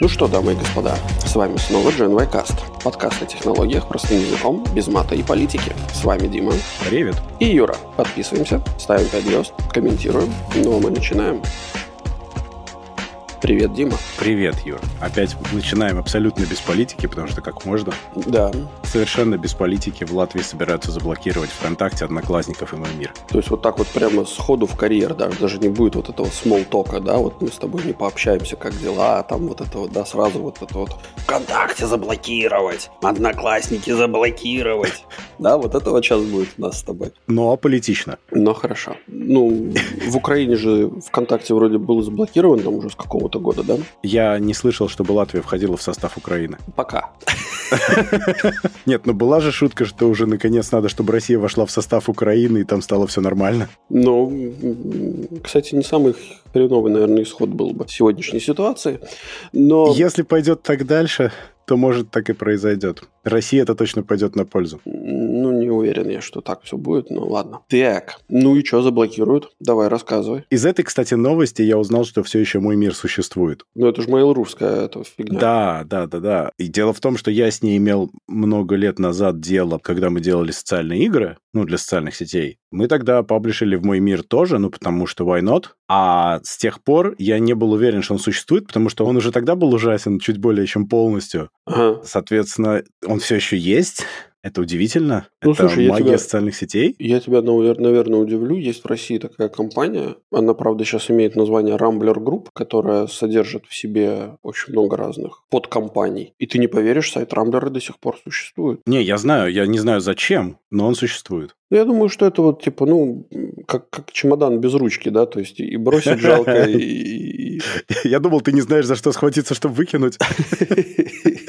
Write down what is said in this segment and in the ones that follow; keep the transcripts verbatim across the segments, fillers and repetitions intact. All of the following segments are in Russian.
Ну что, дамы и господа, с вами снова GenyCast, подкаст о технологиях простым языком, без мата и политики. С вами Дима, привет, и Юра. Подписываемся, ставим пять звезд, комментируем, ну а мы начинаем. Привет, Дима. Привет, Юр. Опять начинаем абсолютно без политики, потому что как можно. Да. Совершенно без политики в Латвии собираются заблокировать ВКонтакте, Одноклассников и Мой Мир. То есть вот так вот прямо сходу в карьер, да, даже не будет вот этого смолтока, да, вот мы с тобой не пообщаемся, как дела, там вот это вот, да, сразу вот это вот ВКонтакте заблокировать, Одноклассники заблокировать. Да, вот это вот сейчас будет у нас с тобой. Ну, а политично. Ну, хорошо. Ну, в Украине же ВКонтакте вроде был заблокирован, там уже с какого-то года, да? Я не слышал, чтобы Латвия входила в состав Украины. Пока. Нет, ну была же шутка, что уже наконец надо, чтобы Россия вошла в состав Украины, и там стало все нормально. Ну, кстати, не самый хреновый, наверное, исход был бы в сегодняшней ситуации. Но если пойдет так дальше, то, может, так и произойдет. России это точно пойдет на пользу. Ну, не уверен я, что так все будет, но ладно. Так, ну и что заблокируют? Давай, рассказывай. Из этой, кстати, новости я узнал, что все еще Мой Мир существует. Ну, это же Mail.ru-вская эта фигня. Да, да, да, да. И дело в том, что я с ней имел много лет назад дело, когда мы делали социальные игры, ну, для социальных сетей. Мы тогда паблишили в Мой Мир тоже, ну, потому что why not? А с тех пор я не был уверен, что он существует, потому что он уже тогда был ужасен чуть более чем полностью. Ага. Соответственно, он все еще есть. Это удивительно. Ну, это слушай, магия тебя, социальных сетей. Я тебя, наверное, удивлю. Есть в России такая компания. Она, правда, сейчас имеет название Rambler Group, которая содержит в себе очень много разных подкомпаний. И ты не поверишь, сайт Rambler до сих пор существует. Не, я знаю. Я не знаю, зачем, но он существует. Я думаю, что это вот, типа, ну, как, как чемодан без ручки, да, то есть и бросить жалко, и... Я думал, ты не знаешь, за что схватиться, чтобы выкинуть.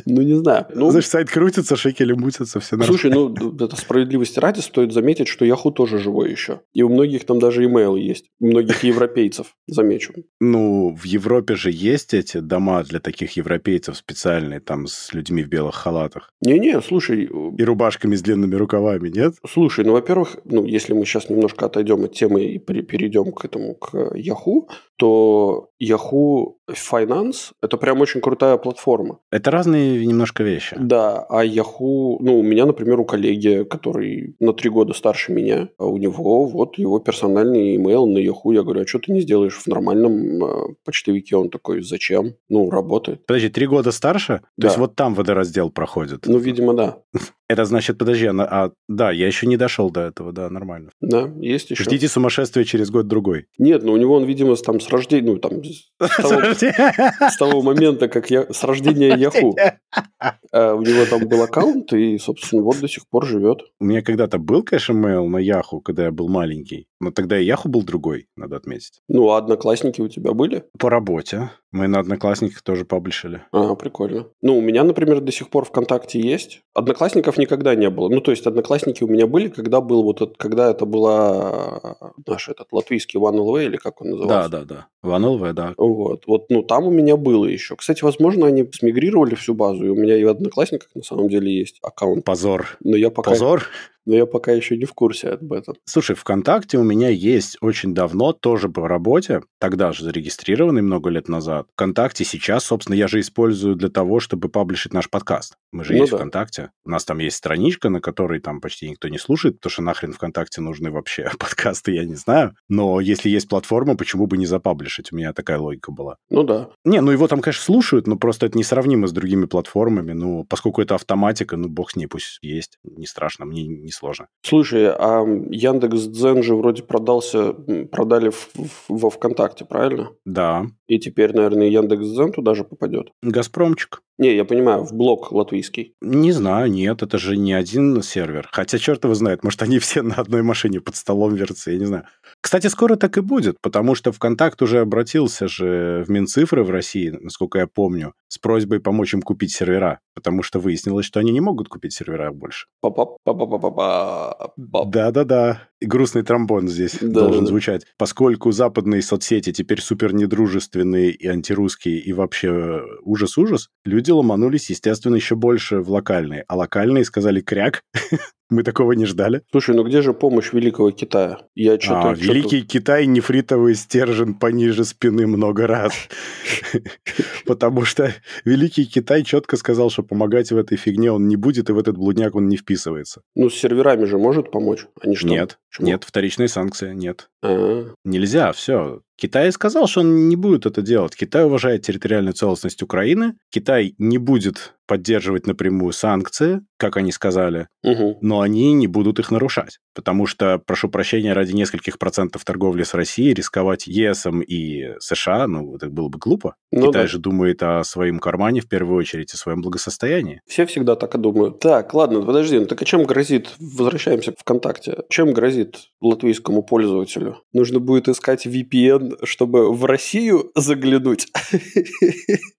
Ну, не знаю. Значит, сайт крутится, шекели мутятся, все нормально. Слушай, ну, это справедливости ради стоит заметить, что Yahoo тоже живой еще. И у многих там даже имейлы есть. У многих европейцев, замечу. Ну, в Европе же есть эти дома для таких европейцев специальные, там, с людьми в белых халатах. Не-не, слушай... И рубашками с длинными рукавами, нет? Слушай, ну, во-первых, Во-первых, ну, если мы сейчас немножко отойдем от темы и перейдем к этому, к Yahoo, то Yahoo Finance – это прям очень крутая платформа. Это разные немножко вещи. Да, а Yahoo… Ну, у меня, например, у коллеги, который на три года старше меня, у него вот его персональный имейл на Yahoo. Я говорю, а что ты не сделаешь в нормальном почтовике? Он такой, зачем? Ну, работает. Подожди, три года старше? Да. То есть вот там водораздел проходит? Ну, видимо, да. Это значит, подожди, а да, я еще не дошел до этого, да, нормально. Да, есть еще. Ждите сумасшествие через год-другой. Нет, ну у него он, видимо, там с рождения, ну там с того момента, как я с рождения Yahoo. У него там был аккаунт, и, собственно, вот до сих пор живет. У меня когда-то был, конечно, мейл на Yahoo, когда я был маленький. Но тогда и Yahoo был другой, надо отметить. Ну, а Одноклассники у тебя были? По работе. Мы на Одноклассниках тоже паблишили. А, прикольно. Ну, у меня, например, до сих пор ВКонтакте есть. Одноклассников никогда не было. Ну, то есть, Одноклассники у меня были, когда был вот этот, когда это была наш этот латвийский OneLV, или как он назывался? Да, да, да. OneLV, да. Вот. Вот, ну, там у меня было еще. Кстати, возможно, они смигрировали всю базу, и у меня и в Одноклассниках на самом деле есть аккаунт. Позор. Но я пока... Позор? Но я пока еще не в курсе об этом. Слушай, ВКонтакте у меня есть очень давно, тоже по работе, тогда же зарегистрированный много лет назад. ВКонтакте сейчас, собственно, я же использую для того, чтобы паблишить наш подкаст. Мы же ну есть да. ВКонтакте. У нас там есть страничка, на которой там почти никто не слушает, потому что нахрен ВКонтакте нужны вообще подкасты, я не знаю. Но если есть платформа, почему бы не запаблишить? У меня такая логика была. Ну да. Не, ну его там, конечно, слушают, но просто это несравнимо с другими платформами. Ну, поскольку это автоматика, ну, бог с ней, пусть есть. Не страшно, мне не сложно. Слушай, а Яндекс Дзен же вроде продался, продали в, в, во ВКонтакте, правильно? Да. И теперь, наверное, Яндекс Дзен туда же попадет. Газпромчик. Не, я понимаю, в блок латвийский. Не знаю, нет, это же не один сервер. Хотя черт его знает, может, они все на одной машине под столом вертятся, я не знаю. Кстати, скоро так и будет, потому что ВКонтакт уже обратился же в Минцифры в России, насколько я помню, с просьбой помочь им купить сервера, потому что выяснилось, что они не могут купить сервера больше. Да-да-да. Грустный тромбон здесь да, должен да, звучать. Да. Поскольку западные соцсети теперь супер недружественные и антирусские, и вообще ужас-ужас, люди ломанулись, естественно, еще больше в локальные. А локальные сказали кряк, Мы такого не ждали. Слушай, ну где же помощь великого Китая? Я что-то, а, что-то... Великий Китай, нефритовый стержень пониже спины много раз. Потому что великий Китай четко сказал, что помогать в этой фигне он не будет, и в этот блудняк он не вписывается. Ну, с серверами же может помочь? Нет, нет, вторичные санкции, нет. Нельзя, все. Китай сказал, что он не будет это делать. Китай уважает территориальную целостность Украины. Китай не будет поддерживать напрямую санкции, как они сказали, угу. но они не будут их нарушать. Потому что, прошу прощения, ради нескольких процентов торговли с Россией рисковать ЕСом и США, ну, это было бы глупо. Ну, Китай да. же думает о своем кармане в первую очередь, о своем благосостоянии. Все всегда так и думают. Так, ладно, подожди, ну так а чем грозит, возвращаемся к ВКонтакте, чем грозит латвийскому пользователю? Нужно будет искать ви пи эн, чтобы в Россию заглянуть?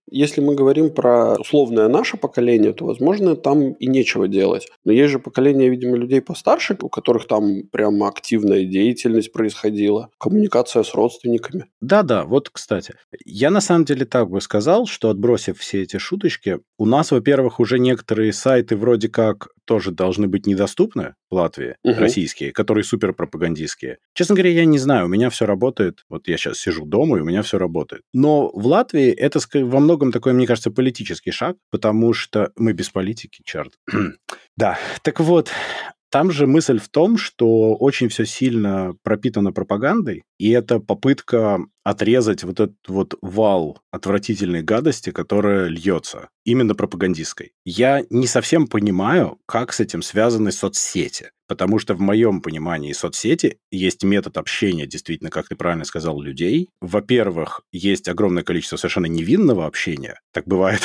Если мы говорим про условное наше поколение, то, возможно, там и нечего делать. Но есть же поколение, видимо, людей постарше, у которых там прямо активная деятельность происходила, коммуникация с родственниками. Да-да, вот, кстати. Я на самом деле так бы сказал, что, отбросив все эти шуточки, у нас, во-первых, уже некоторые сайты вроде как тоже должны быть недоступны в Латвии, угу. российские, которые суперпропагандистские. Честно говоря, я не знаю, у меня все работает. Вот я сейчас сижу дома, и у меня все работает. Но в Латвии это во многом такой, мне кажется, политический шаг, потому что мы без политики, черт. Да, так вот, там же мысль в том, что очень все сильно пропитано пропагандой, и это попытка отрезать вот этот вот вал отвратительной гадости, которая льется, именно пропагандистской. Я не совсем понимаю, как с этим связаны соцсети, потому что в моем понимании соцсети есть метод общения, действительно, как ты правильно сказал, людей. Во-первых, есть огромное количество совершенно невинного общения, так бывает,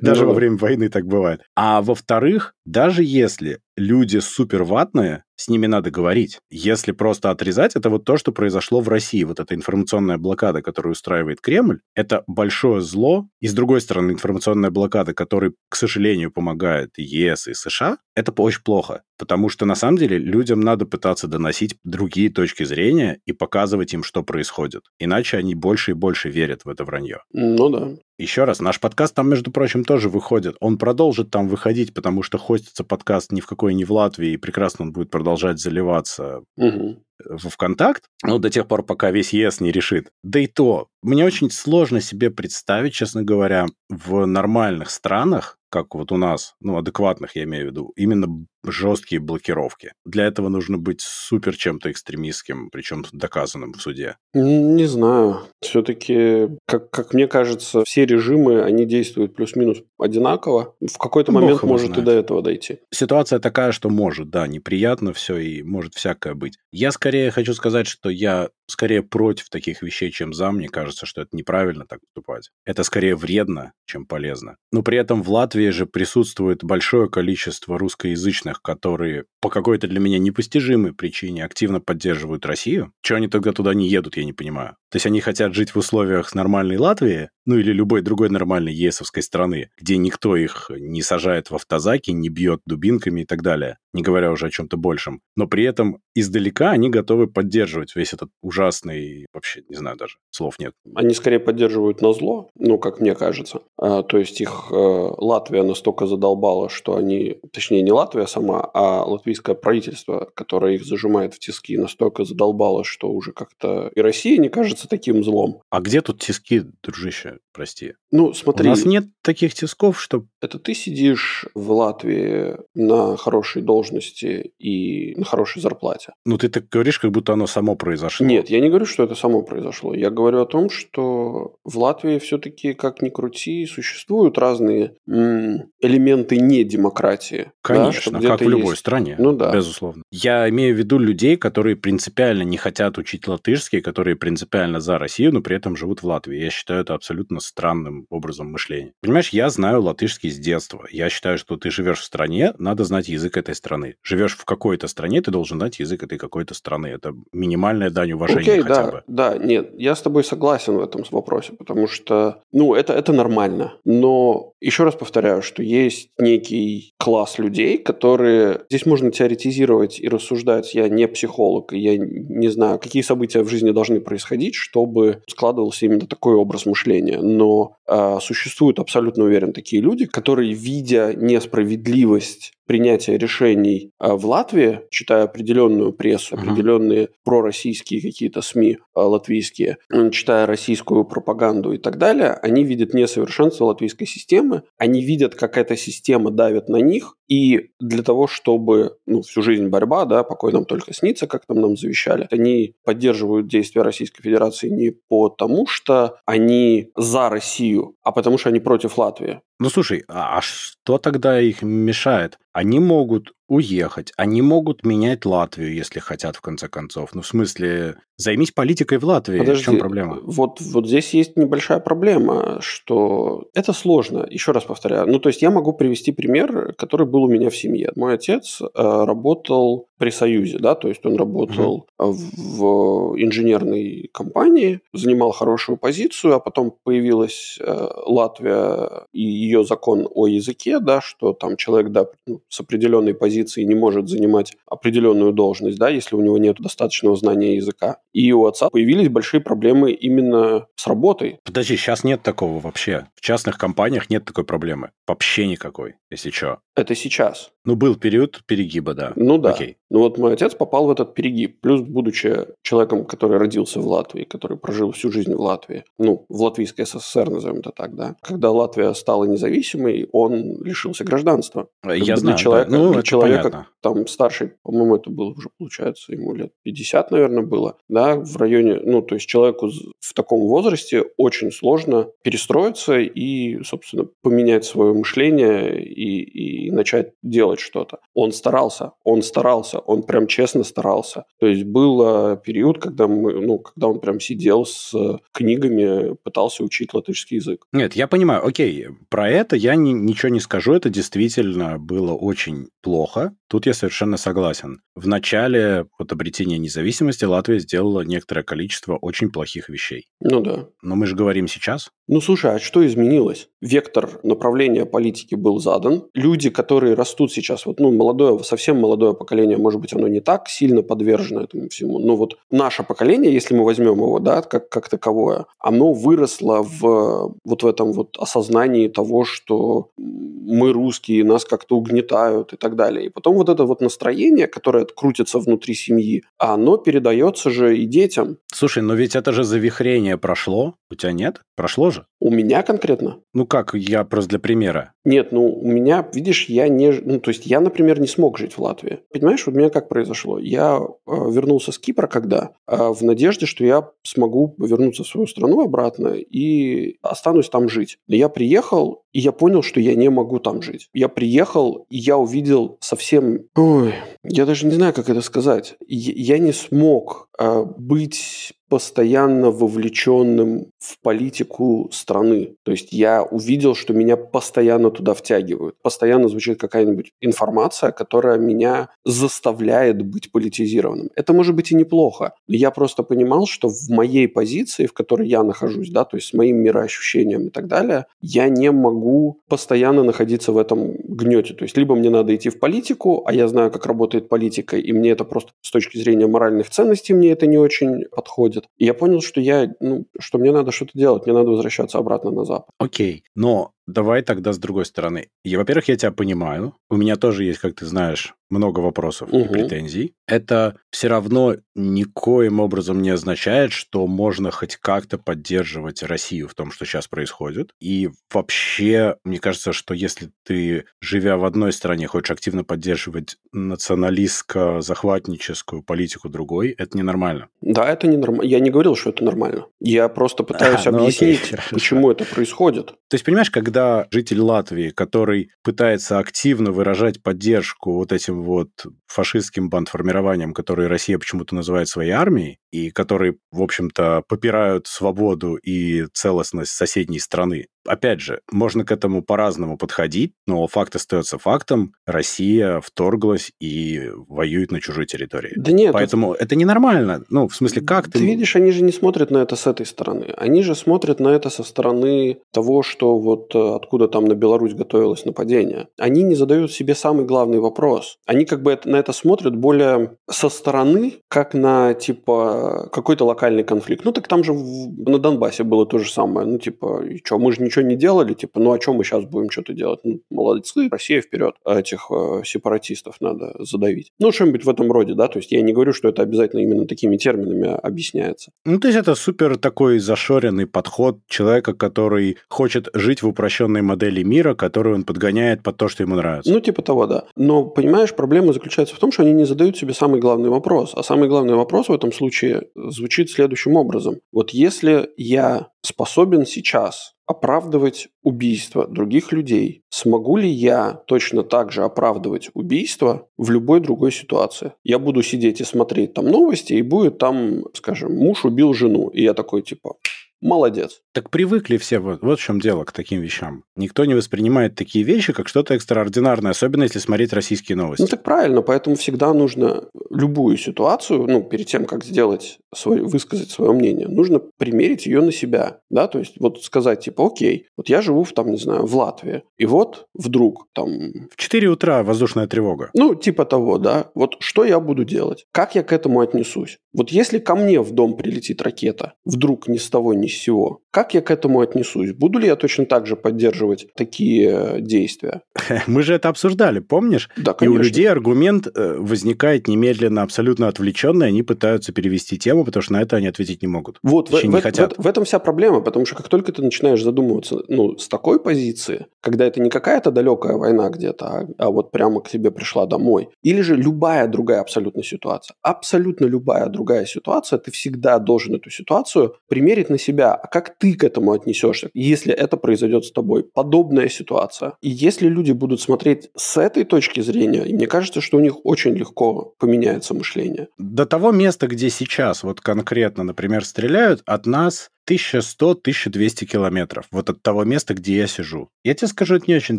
даже во время войны так бывает. А во-вторых, даже если люди суперватные, с ними надо говорить. Если просто отрезать, это вот то, что произошло в России. Вот эта информационная блокада, которую устраивает Кремль, это большое зло. И, с другой стороны, информационная блокада, которой, к сожалению, помогает ЕС и США, это очень плохо. Потому что, на самом деле, людям надо пытаться доносить другие точки зрения и показывать им, что происходит. Иначе они больше и больше верят в это вранье. Ну да. Еще раз, наш подкаст там, между прочим, тоже выходит. Он продолжит там выходить, потому что хостится подкаст ни в какой не в Латвии, и прекрасно он будет продолжать заливаться угу. в ВКонтакт, ну, до тех пор, пока весь ЕС не решит. Да и то, мне очень сложно себе представить, честно говоря, в нормальных странах, как вот у нас, ну, адекватных, я имею в виду, именно жесткие блокировки. Для этого нужно быть супер чем-то экстремистским, причем доказанным в суде. Не знаю. Все-таки, как, как мне кажется, все режимы, они действуют плюс-минус одинаково. В какой-то Бог момент может знает. И до этого дойти. Ситуация такая, что может, да, неприятно все и может всякое быть. Я скорее хочу сказать, что я скорее против таких вещей, чем за. Мне кажется, что это неправильно так поступать. Это скорее вредно, чем полезно. Но при этом в Латвии же присутствует большое количество русскоязычных, которые по какой-то для меня непостижимой причине активно поддерживают Россию. Чего они тогда туда не едут, я не понимаю. То есть они хотят жить в условиях нормальной Латвии, ну или любой другой нормальной ЕСовской страны, где никто их не сажает в автозаки, не бьет дубинками и так далее, не говоря уже о чем-то большем. Но при этом издалека они готовы поддерживать весь этот ужасный, вообще, не знаю даже, слов нет. Они скорее поддерживают назло, ну, как мне кажется. А, то есть их э, Латвия настолько задолбала, что они, точнее, не Латвия сама, а латвийское правительство, которое их зажимает в тиски, настолько задолбало, что уже как-то и Россия не кажется таким злом. А где тут тиски, дружище, прости? Ну, смотри. У нас нет таких тисков, что... Это ты сидишь в Латвии на хорошей должности и на хорошей зарплате. Ну, ты так говоришь, как будто оно само произошло. Нет, я не говорю, что это само произошло. Я говорю о том, что в Латвии все-таки, как ни крути, существуют разные м- элементы недемократии. Конечно, да, как в любой есть. Стране, ну, да. безусловно. Я имею в виду людей, которые принципиально не хотят учить латышский, которые принципиально за Россию, но при этом живут в Латвии. Я считаю это абсолютно странным образом мышления. Понимаешь, я знаю латышский с детства. Я считаю, что ты живешь в стране, надо знать язык этой страны. Живешь в какой-то стране, ты должен знать язык этой какой-то страны. Это минимальная дань уважения Окей, хотя да, бы. Да, нет, я с тобой согласен в этом вопросе, потому что, ну, это, это нормально. Но еще раз повторяю, что есть некий класс людей, которые... Здесь можно теоретизировать и рассуждать. Я не психолог, и я не знаю, какие события в жизни должны происходить, чтобы складывался именно такой образ мышления. Но э, существуют, абсолютно уверен, такие люди, которые, видя несправедливость принятия решений в Латвии, читая определенную прессу, uh-huh. определенные пророссийские какие-то СМИ латвийские, читая российскую пропаганду и так далее, они видят несовершенство латвийской системы, они видят, как эта система давит на них, и для того, чтобы, ну, всю жизнь борьба, да, покой нам только снится, как там нам завещали, они поддерживают действия Российской Федерации не потому, что они за Россию, а потому, что они против Латвии. Ну, слушай, а что тогда их мешает? Они могут уехать, они могут менять Латвию, если хотят, в конце концов. Ну, в смысле, займись политикой в Латвии. Подожди, в чем проблема? Вот, вот здесь есть небольшая проблема, что это сложно. Еще раз повторяю. Ну, то есть я могу привести пример, который был у меня в семье. Мой отец э, работал при Союзе, да, то есть он работал mm-hmm. в, в инженерной компании, занимал хорошую позицию, а потом появилась э, Латвия и ее закон о языке, да, что там человек, да, с определенной позиции не может занимать определенную должность, да, если у него нет достаточного знания языка. И у отца появились большие проблемы именно с работой. Подожди, сейчас нет такого вообще. В частных компаниях нет такой проблемы. Вообще никакой, если что. Это сейчас. Ну, был период перегиба, да. Ну да. Окей. Ну вот мой отец попал в этот перегиб. Плюс, будучи человеком, который родился в Латвии, который прожил всю жизнь в Латвии, ну, в Латвийской СССР, назовем это так, да. Когда Латвия стала независимой, он лишился гражданства. Я знаю, человека, да. Ну, это человека, понятно. Там старший, по-моему, это было уже, получается, ему лет пятьдесят, наверное, было, да, в районе, ну, то есть человеку в таком возрасте очень сложно перестроиться и, собственно, поменять свое мышление и, и начать делать что-то. Он старался, он старался, он прям честно старался. То есть был период, когда мы, ну, когда он прям сидел с книгами, пытался учить латышский язык. Нет, я понимаю, окей, про это я ни, ничего не скажу, это действительно было очень плохо. Тут я совершенно согласен. В начале от обретения независимости Латвия сделала некоторое количество очень плохих вещей. Ну да. Но мы же говорим сейчас. Ну слушай, а что изменилось? Вектор направления политики был задан. Люди, которые растут сейчас, вот ну молодое, совсем молодое поколение, может быть, оно не так сильно подвержено этому всему, но вот наше поколение, если мы возьмем его, да, как, как таковое, оно выросло в вот в этом вот осознании того, что мы русские, нас как-то угнетают и так далее. И потом вот это вот настроение, которое крутится внутри семьи, оно передается же и детям. Слушай, но ведь это же завихрение прошло. У тебя нет? Прошло же. У меня конкретно? Ну как, я просто для примера. Нет, ну у меня, видишь, я не... Ну то есть я, например, не смог жить в Латвии. Понимаешь, у меня как произошло? Я э, вернулся с Кипра когда? Э, в надежде, что я смогу вернуться в свою страну обратно и останусь там жить. Но я приехал, и я понял, что я не могу там жить. Я приехал, и я увидел совсем... Ой, я даже не знаю, как это сказать. Я не смог э, быть... постоянно вовлеченным в политику страны. То есть я увидел, что меня постоянно туда втягивают. Постоянно звучит какая-нибудь информация, которая меня заставляет быть политизированным. Это может быть и неплохо, но я просто понимал, что в моей позиции, в которой я нахожусь, да, то есть с моим мироощущением и так далее, я не могу постоянно находиться в этом гнете. То есть либо мне надо идти в политику, а я знаю, как работает политика, и мне это просто с точки зрения моральных ценностей мне это не очень подходит. И я понял, что я, ну, что мне надо что-то делать, мне надо возвращаться обратно на Запад. Окей, но давай тогда с другой стороны. И, во-первых, я тебя понимаю. У меня тоже есть, как ты знаешь, много вопросов угу. и претензий. Это все равно никоим образом не означает, что можно хоть как-то поддерживать Россию в том, что сейчас происходит. И вообще, мне кажется, что если ты, живя в одной стране, хочешь активно поддерживать националистско-захватническую политику другой, это ненормально. Да, это ненормально. Я не говорил, что это нормально. Я просто пытаюсь а, объяснить, ну, почему это происходит. То есть, понимаешь, когда житель Латвии, который пытается активно выражать поддержку вот этим вот фашистским бандформированием, которые Россия почему-то называет своей армией, и которые, в общем-то, попирают свободу и целостность соседней страны. Опять же, можно к этому по-разному подходить, но факт остается фактом. Россия вторглась и воюет на чужой территории. Да нет. Поэтому это, это ненормально. Ну, в смысле, как ты... Ты видишь, они же не смотрят на это с этой стороны. Они же смотрят на это со стороны того, что вот откуда там на Беларусь готовилось нападение. Они не задают себе самый главный вопрос. Они как бы на это смотрят более со стороны, как на, типа, какой-то локальный конфликт. Ну, так там же в... на Донбассе было то же самое. Ну, типа, и что, мы же ничего ничего не делали, типа, ну, а что мы сейчас будем что-то делать? Ну, молодцы, Россия вперед, а этих э, сепаратистов надо задавить. Ну, что-нибудь в этом роде, да, то есть я не говорю, что это обязательно именно такими терминами объясняется. Ну, то есть это супер такой зашоренный подход человека, который хочет жить в упрощенной модели мира, которую он подгоняет под то, что ему нравится. Ну, типа того, да. Но, понимаешь, проблема заключается в том, что они не задают себе самый главный вопрос. А самый главный вопрос в этом случае звучит следующим образом. Вот если я способен сейчас оправдывать убийство других людей, смогу ли я точно так же оправдывать убийство в любой другой ситуации? Я буду сидеть и смотреть там новости, и будет там, скажем, муж убил жену. И я такой, типа... Молодец. Так привыкли все, вот, вот в чем дело, к таким вещам. Никто не воспринимает такие вещи как что-то экстраординарное, особенно если смотреть российские новости. Ну так правильно, поэтому всегда нужно любую ситуацию, ну, перед тем, как сделать, свой, высказать свое мнение, нужно примерить ее на себя, да, то есть вот сказать, типа, окей, вот я живу, в, там, не знаю, в Латвии, и вот вдруг там... В четыре утра воздушная тревога. Ну, типа того, да, вот что я буду делать, как я к этому отнесусь? Вот если ко мне в дом прилетит ракета, вдруг ни с того ни из всего. Как я к этому отнесусь? Буду ли я точно так же поддерживать такие действия? Мы же это обсуждали, помнишь? Да, конечно. И у людей аргумент возникает немедленно, абсолютно отвлеченный, они пытаются перевести тему, потому что на это они ответить не могут. Вот, в, не в, хотят. В, в этом вся проблема, потому что как только ты начинаешь задумываться, ну, с такой позиции, когда это не какая-то далекая война где-то, а, а вот прямо к тебе пришла домой, или же любая другая абсолютно ситуация, абсолютно любая другая ситуация, ты всегда должен эту ситуацию примерить на себя. А как ты к этому отнесешься, если это произойдет с тобой? Подобная ситуация. И если люди будут смотреть с этой точки зрения, мне кажется, что у них очень легко поменяется мышление. До того места, где сейчас вот конкретно, например, стреляют, от нас тысяча сто - тысяча двести километров. Вот от того места, где я сижу. Я тебе скажу, это не очень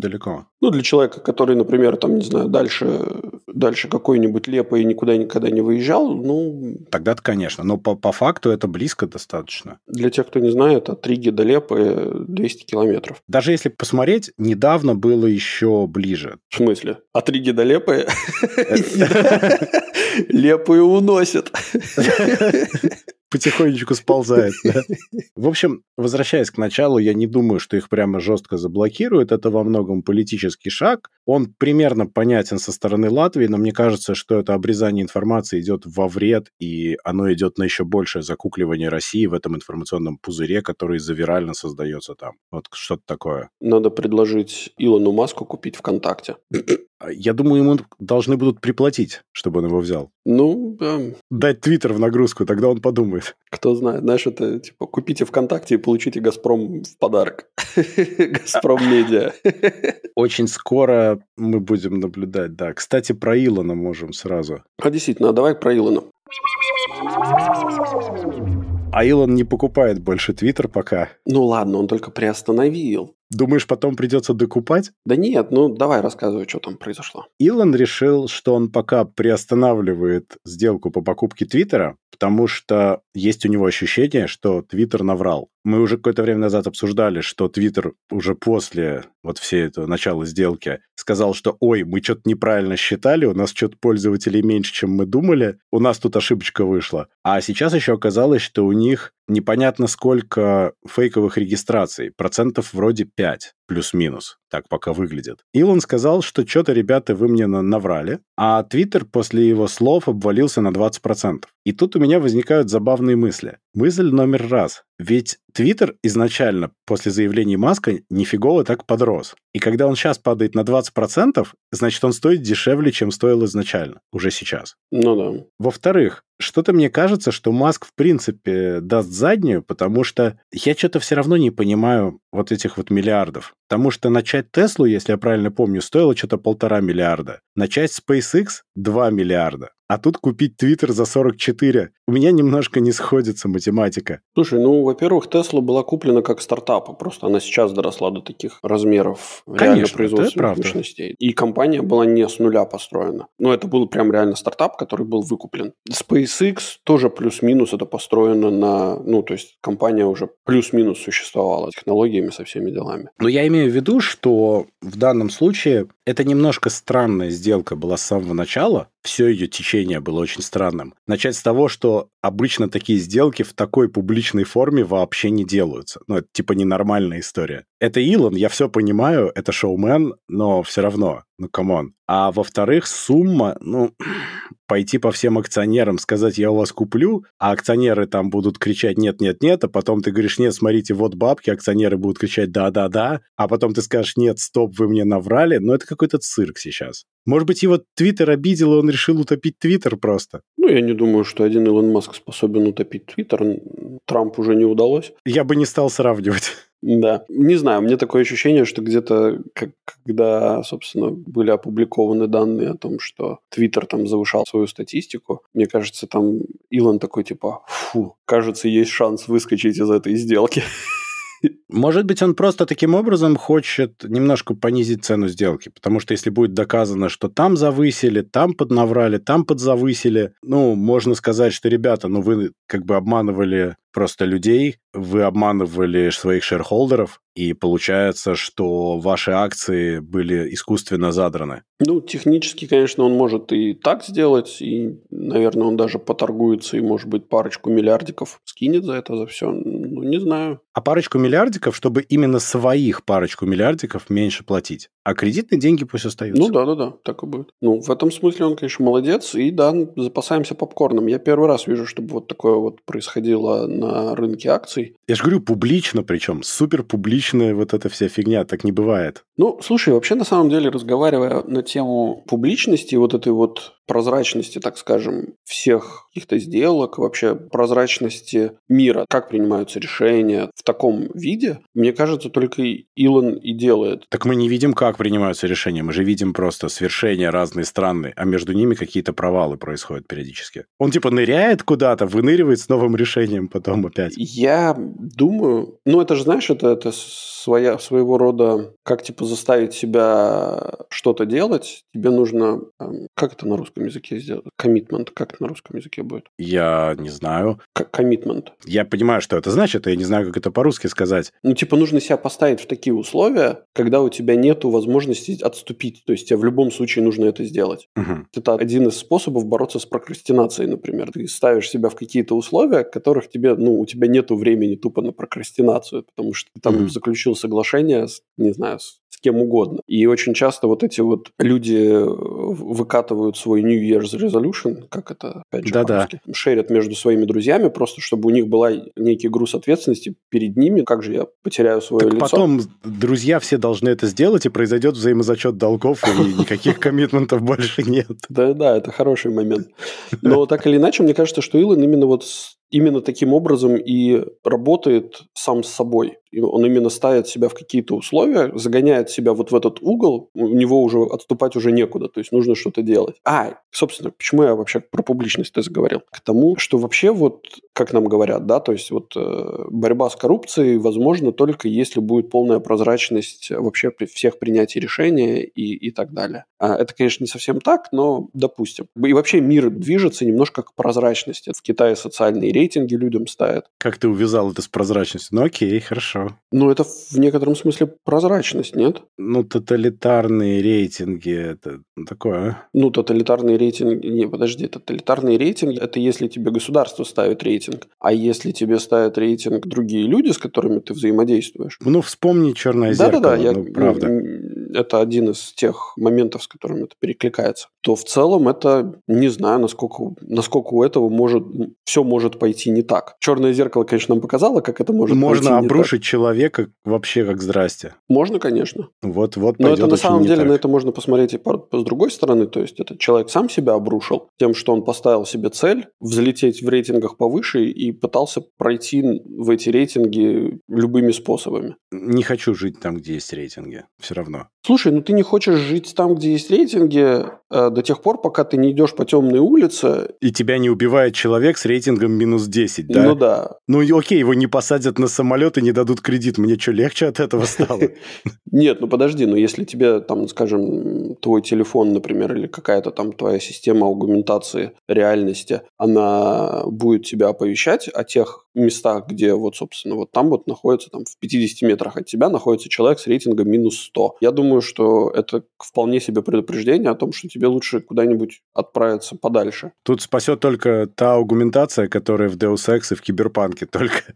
далеко. Ну, для человека, который, например, там, не знаю, дальше, дальше какой-нибудь Лепой и никуда никогда не выезжал, ну... Тогда-то, конечно. Но по, по факту это близко достаточно. Для тех, кто не знает, от Риги до Лепы двести километров. Даже если посмотреть, недавно было еще ближе. В смысле? От Риги до Лепы? Лепую уносят. Потихонечку сползает, да. В общем, возвращаясь к началу, я не думаю, что их прямо жестко заблокируют. Это во многом политический шаг. Он примерно понятен со стороны Латвии, но мне кажется, что это обрезание информации идет во вред, и оно идет на еще большее закукливание России в этом информационном пузыре, который завирально создается там. Вот что-то такое. Надо предложить Илону Маску купить ВКонтакте. Я думаю, ему должны будут приплатить, чтобы он его взял. Ну, да. Дать Twitter в нагрузку, тогда он подумает. Кто знает. Знаешь, это типа купите ВКонтакте и получите Газпром в подарок. Газпром медиа. Очень скоро мы будем наблюдать, да. Кстати, про Илона можем сразу. А действительно, давай про Илона. А Илон не покупает больше Twitter пока. Ну ладно, он только приостановил. Думаешь, потом придется докупать? Да нет, ну давай рассказывай, что там произошло. Илон решил, что он пока приостанавливает сделку по покупке Твиттера, потому что есть у него ощущение, что Твиттер наврал. Мы уже какое-то время назад обсуждали, что Твиттер уже после вот всей этого начала сделки сказал, что ой, мы что-то неправильно считали, у нас что-то пользователей меньше, чем мы думали, у нас тут ошибочка вышла. А сейчас еще оказалось, что у них непонятно сколько фейковых регистраций, процентов вроде пять. Плюс-минус, так пока выглядит. Илон сказал, что что-то, ребята, вы мне наврали, а Твиттер после его слов обвалился на двадцать процентов. И тут у меня возникают забавные мысли. Мысль номер раз. Ведь Твиттер изначально после заявлений Маска нифигово так подрос. И когда он сейчас падает на двадцать процентов, значит, он стоит дешевле, чем стоил изначально. Уже сейчас. Ну да. Во-вторых, что-то мне кажется, что Маск в принципе даст заднюю, потому что я что-то все равно не понимаю вот этих вот миллиардов. Потому что начать Теслу, если я правильно помню, стоило что-то полтора миллиарда. Начать SpaceX – два миллиарда. А тут купить Twitter за сорок четыре. У меня немножко не сходится математика. Слушай, ну, во-первых, Tesla была куплена как стартап. Просто она сейчас доросла до таких размеров реально производственных мощностей. И компания была не с нуля построена. Но это был прям реально стартап, который был выкуплен. SpaceX тоже плюс-минус это построено на... Ну, то есть компания уже плюс-минус существовала. Технологиями со всеми делами. Но я имею в виду, что в данном случае это немножко странная сделка была с самого начала. Все ее течение было очень странным. Начать с того, что обычно такие сделки в такой публичной форме вообще не делаются. Ну, это типа ненормальная история. Это Илон, я все понимаю, это шоумен, но все равно, ну, камон. А во-вторых, сумма, ну, пойти по всем акционерам, сказать, я у вас куплю, а акционеры там будут кричать нет-нет-нет, а потом ты говоришь, нет, смотрите, вот бабки, акционеры будут кричать да-да-да, а потом ты скажешь, нет, стоп, вы мне наврали, ну, это какой-то цирк сейчас. Может быть, его Твиттер обидел, и он решил утопить Твиттер просто? Ну, я не думаю, что один Илон Маск способен утопить Твиттер, Трамп уже не удалось. Я бы не стал сравнивать. Да. Не знаю, мне такое ощущение, что где-то, как, когда, собственно, были опубликованы данные о том, что Твиттер там завышал свою статистику, мне кажется, там Илон такой типа, фу, кажется, есть шанс выскочить из этой сделки. Может быть, он просто таким образом хочет немножко понизить цену сделки, потому что если будет доказано, что там завысили, там поднаврали, там подзавысили, ну, можно сказать, что, ребята, ну, вы как бы обманывали просто людей, вы обманывали своих шерхолдеров, и получается, что ваши акции были искусственно задраны. Ну, технически, конечно, он может и так сделать, и, наверное, он даже поторгуется, и, может быть, парочку миллиардиков скинет за это, за все. Ну, не знаю. А парочку миллиардиков, чтобы именно своих парочку миллиардиков меньше платить. А кредитные деньги пусть остаются. Ну, да-да-да, так и будет. Ну, в этом смысле он, конечно, молодец, и, да, запасаемся попкорном. Я первый раз вижу, чтобы вот такое вот происходило на рынке акций. Я же говорю, публично причем, супер публичная вот эта вся фигня, так не бывает. Ну, слушай, вообще, на самом деле, разговаривая на тему публичности, вот этой вот прозрачности, так скажем, всех каких-то сделок, вообще прозрачности мира, как принимаются решения в таком виде, мне кажется, только Илон и делает. Так мы не видим, как принимаются решения, мы же видим просто свершения разные страны, а между ними какие-то провалы происходят периодически. Он типа ныряет куда-то, выныривает с новым решением потом опять. Я думаю, ну это же, знаешь, это, это своя, своего рода, как типа заставить себя что-то делать, тебе нужно, как это на русском языке сделать? Коммитмент. Как это на русском языке будет? Я не знаю. Коммитмент. Я понимаю, что это значит, а я не знаю, как это по-русски сказать. Ну, типа, нужно себя поставить в такие условия, когда у тебя нету возможности отступить. То есть тебе в любом случае нужно это сделать. Угу. Это один из способов бороться с прокрастинацией, например. Ты ставишь себя в какие-то условия, которых тебе, ну, у тебя нету времени тупо на прокрастинацию, потому что ты там угу. заключил соглашение, с, не знаю, с с кем угодно. И очень часто вот эти вот люди выкатывают свой New Year's Resolution, как это, опять же, да-да. Шерят между своими друзьями, просто чтобы у них была некий груз ответственности перед ними. Как же я потеряю свое так лицо? Потом друзья все должны это сделать, и произойдет взаимозачет долгов, и никаких коммитментов больше нет. Да-да, это хороший момент. Но так или иначе, мне кажется, что Илон именно вот Именно таким образом и работает сам с собой. Он именно ставит себя в какие-то условия, загоняет себя вот в этот угол, у него уже отступать уже некуда, то есть нужно что-то делать. А, собственно, почему я вообще про публичность-то заговорил? К тому, что вообще вот, как нам говорят, да, то есть вот э, борьба с коррупцией возможна только если будет полная прозрачность вообще при всех принятий решения и, и так далее. А это, конечно, не совсем так, но допустим. И вообще мир движется немножко к прозрачности. В Китае социальные рейтинги людям ставят. Как ты увязал это с прозрачностью? Ну окей, хорошо. Ну это в некотором смысле прозрачность, нет? Ну тоталитарные рейтинги, это такое. Ну тоталитарные рейтинги, не, подожди, тоталитарные рейтинги, это если тебе государство ставит рейтинг, а если тебе ставят рейтинг другие люди, с которыми ты взаимодействуешь. Ну вспомни «Черное зеркало», да, да, да, ну я, правда. Это один из тех моментов, с которыми это перекликается. То в целом это, не знаю, насколько, насколько у этого может, все может пойти идти не так. «Черное зеркало», конечно, нам показало, как это может Можно пойти не так. Можно обрушить человека вообще как здрасте. Можно, конечно. Вот, вот. Но это на самом деле так. На это можно посмотреть и по, по, с другой стороны. То есть этот человек сам себя обрушил тем, что он поставил себе цель взлететь в рейтингах повыше и пытался пройти в эти рейтинги любыми способами. Не хочу жить там, где есть рейтинги. Все равно. Слушай, ну ты не хочешь жить там, где есть рейтинги э, до тех пор, пока ты не идешь по темной улице. И тебя не убивает человек с рейтингом минус десять, да? Ну да. Ну и окей, его не посадят на самолет и не дадут кредит. Мне что, легче от этого стало? Нет, ну подожди, но если тебе, там, скажем, твой телефон, например, или какая-то там твоя система аугментации реальности, она будет тебя оповещать о тех местах, где вот, собственно, вот там вот находится, там в пятидесяти метрах от тебя находится человек с рейтингом минус сто. Я думаю, что это вполне себе предупреждение о том, что тебе лучше куда-нибудь отправиться подальше. Тут спасет только та аугментация, которая в Deus Ex и в Киберпанке только,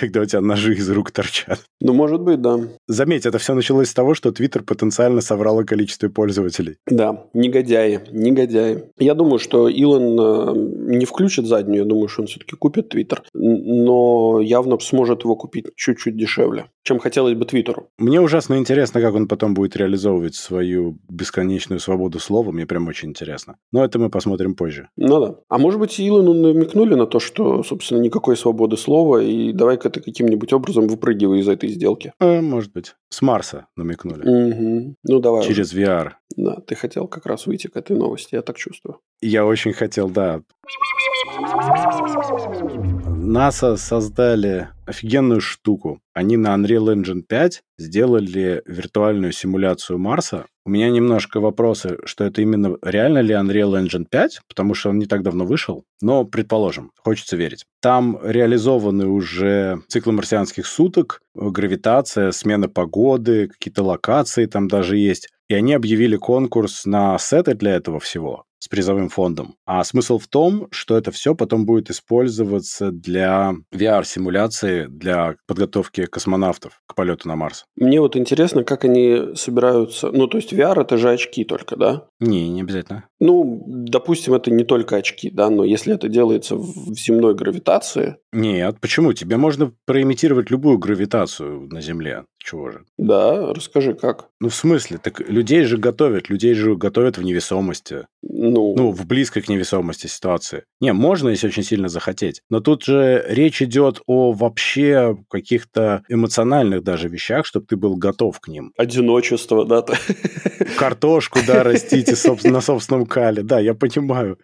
когда у тебя ножи из рук торчат. Ну, может быть, да. Заметь, это все началось с того, что Twitter потенциально соврал о количестве пользователей. Да, негодяи, негодяи. Я думаю, что Илон не включит заднюю, я думаю, что он все-таки купит Twitter, но явно сможет его купить чуть-чуть дешевле, чем хотелось бы Твиттеру. Мне ужасно интересно, как он потом будет реализовывать свою бесконечную свободу слова. Мне прям очень интересно. Но это мы посмотрим позже. Ну да. А может быть, Илону намекнули на то, что, собственно, никакой свободы слова, и давай-ка ты каким-нибудь образом выпрыгивай из этой сделки. А, может быть. С Марса намекнули. Угу. Ну давай. Через уже. ви ар. Да, ты хотел как раз выйти к этой новости, я так чувствую. Я очень хотел, да. НАСА создали офигенную штуку. Они на Unreal Engine пять сделали виртуальную симуляцию Марса. У меня немножко вопросы, что это именно реально ли Unreal Engine пять, потому что он не так давно вышел, но, предположим, хочется верить. Там реализованы уже циклы марсианских суток, гравитация, смена погоды, какие-то локации там даже есть. И они объявили конкурс на сеты для этого всего с призовым фондом. А смысл в том, что это все потом будет использоваться для ви ар-симуляции, для подготовки космонавтов к полету на Марс. Мне вот интересно, как они собираются... Ну, то есть ви ар — это же очки только, да? Не, не обязательно. Ну, допустим, это не только очки, да, но если это делается в земной гравитации... Нет, почему? Тебе можно проимитировать любую гравитацию на Земле. Чего же? Да, расскажи, как. Ну, в смысле? Так людей же готовят, людей же готовят в невесомости. Ну, ну в близкой к невесомости ситуации. Не, можно, если очень сильно захотеть. Но тут же речь идет о вообще каких-то эмоциональных даже вещах, чтобы ты был готов к ним. Одиночество, да? Картошку, да, растите на собственном кале. Да, я понимаю.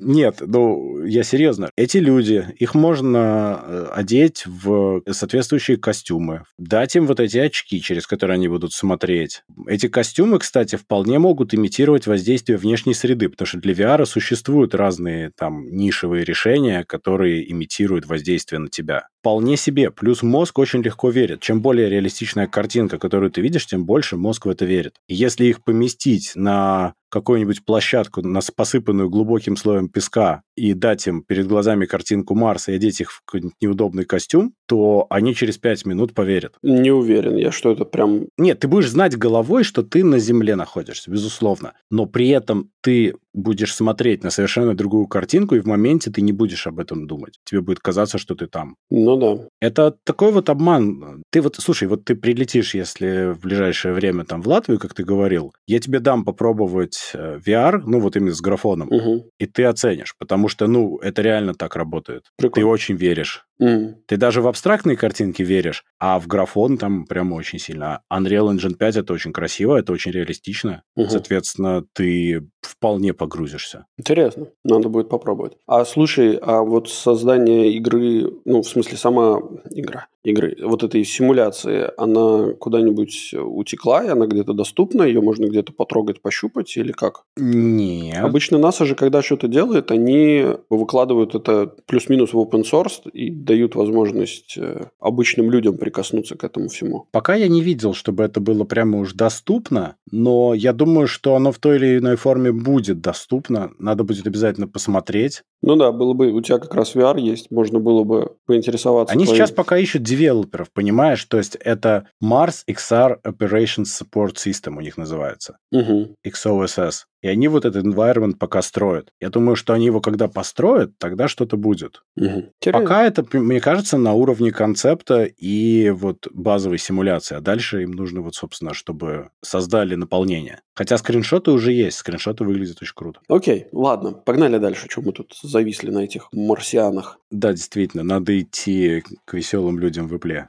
Нет, ну, я серьезно. Эти люди, их можно одеть в соответствующие костюмы, дать им вот эти очки, через которые они будут смотреть. Эти костюмы, кстати, вполне могут имитировать воздействие внешней среды, потому что для ви ар существуют разные там нишевые решения, которые имитируют воздействие на тебя. Вполне себе. Плюс мозг очень легко верит. Чем более реалистичная картинка, которую ты видишь, тем больше мозг в это верит. И если их поместить на... какую-нибудь площадку, посыпанную глубоким слоем песка, и дать им перед глазами картинку Марса и одеть их в какой-нибудь неудобный костюм, то они через пять минут поверят. Не уверен я, что это прям... Нет, ты будешь знать головой, что ты на Земле находишься, безусловно. Но при этом ты будешь смотреть на совершенно другую картинку, и в моменте ты не будешь об этом думать. Тебе будет казаться, что ты там. Ну да. Это такой вот обман. Ты вот, слушай, вот ты прилетишь, если в ближайшее время там в Латвию, как ты говорил, я тебе дам попробовать ви ар, ну вот именно с графоном, угу. И ты оценишь, потому Потому что, ну, это реально так работает. Прикольно. Ты очень веришь. Mm. Ты даже в абстрактные картинки веришь, а в графон там прям очень сильно. Unreal Engine пять — это очень красиво, это очень реалистично. Uh-huh. Соответственно, ты вполне погрузишься. Интересно. Надо будет попробовать. А слушай, а вот создание игры, ну, в смысле, сама игра, игры, вот этой симуляции, она куда-нибудь утекла, и она где-то доступна, ее можно где-то потрогать, пощупать или как? Нет. Обычно НАСА же, когда что-то делает, они выкладывают это плюс-минус в open source и дают возможность обычным людям прикоснуться к этому всему. Пока я не видел, чтобы это было прямо уж доступно, но я думаю, что оно в той или иной форме будет доступно. Надо будет обязательно посмотреть. Ну да, было бы у тебя как раз ви ар есть, можно было бы поинтересоваться. Они твоим... сейчас пока ищут девелоперов, понимаешь? То есть это Mars икс ар Operations Support System у них называется. Угу. икс о эс эс. И они вот этот environment пока строят. Я думаю, что они его когда построят, тогда что-то будет. Угу. Пока это, мне кажется, на уровне концепта и вот базовой симуляции. А дальше им нужно вот, собственно, чтобы создали наполнение. Хотя скриншоты уже есть. Скриншоты выглядят очень круто. Окей, ладно. Погнали дальше. Чего мы тут зависли на этих марсианах? Да, действительно. Надо идти к веселым людям в Apple.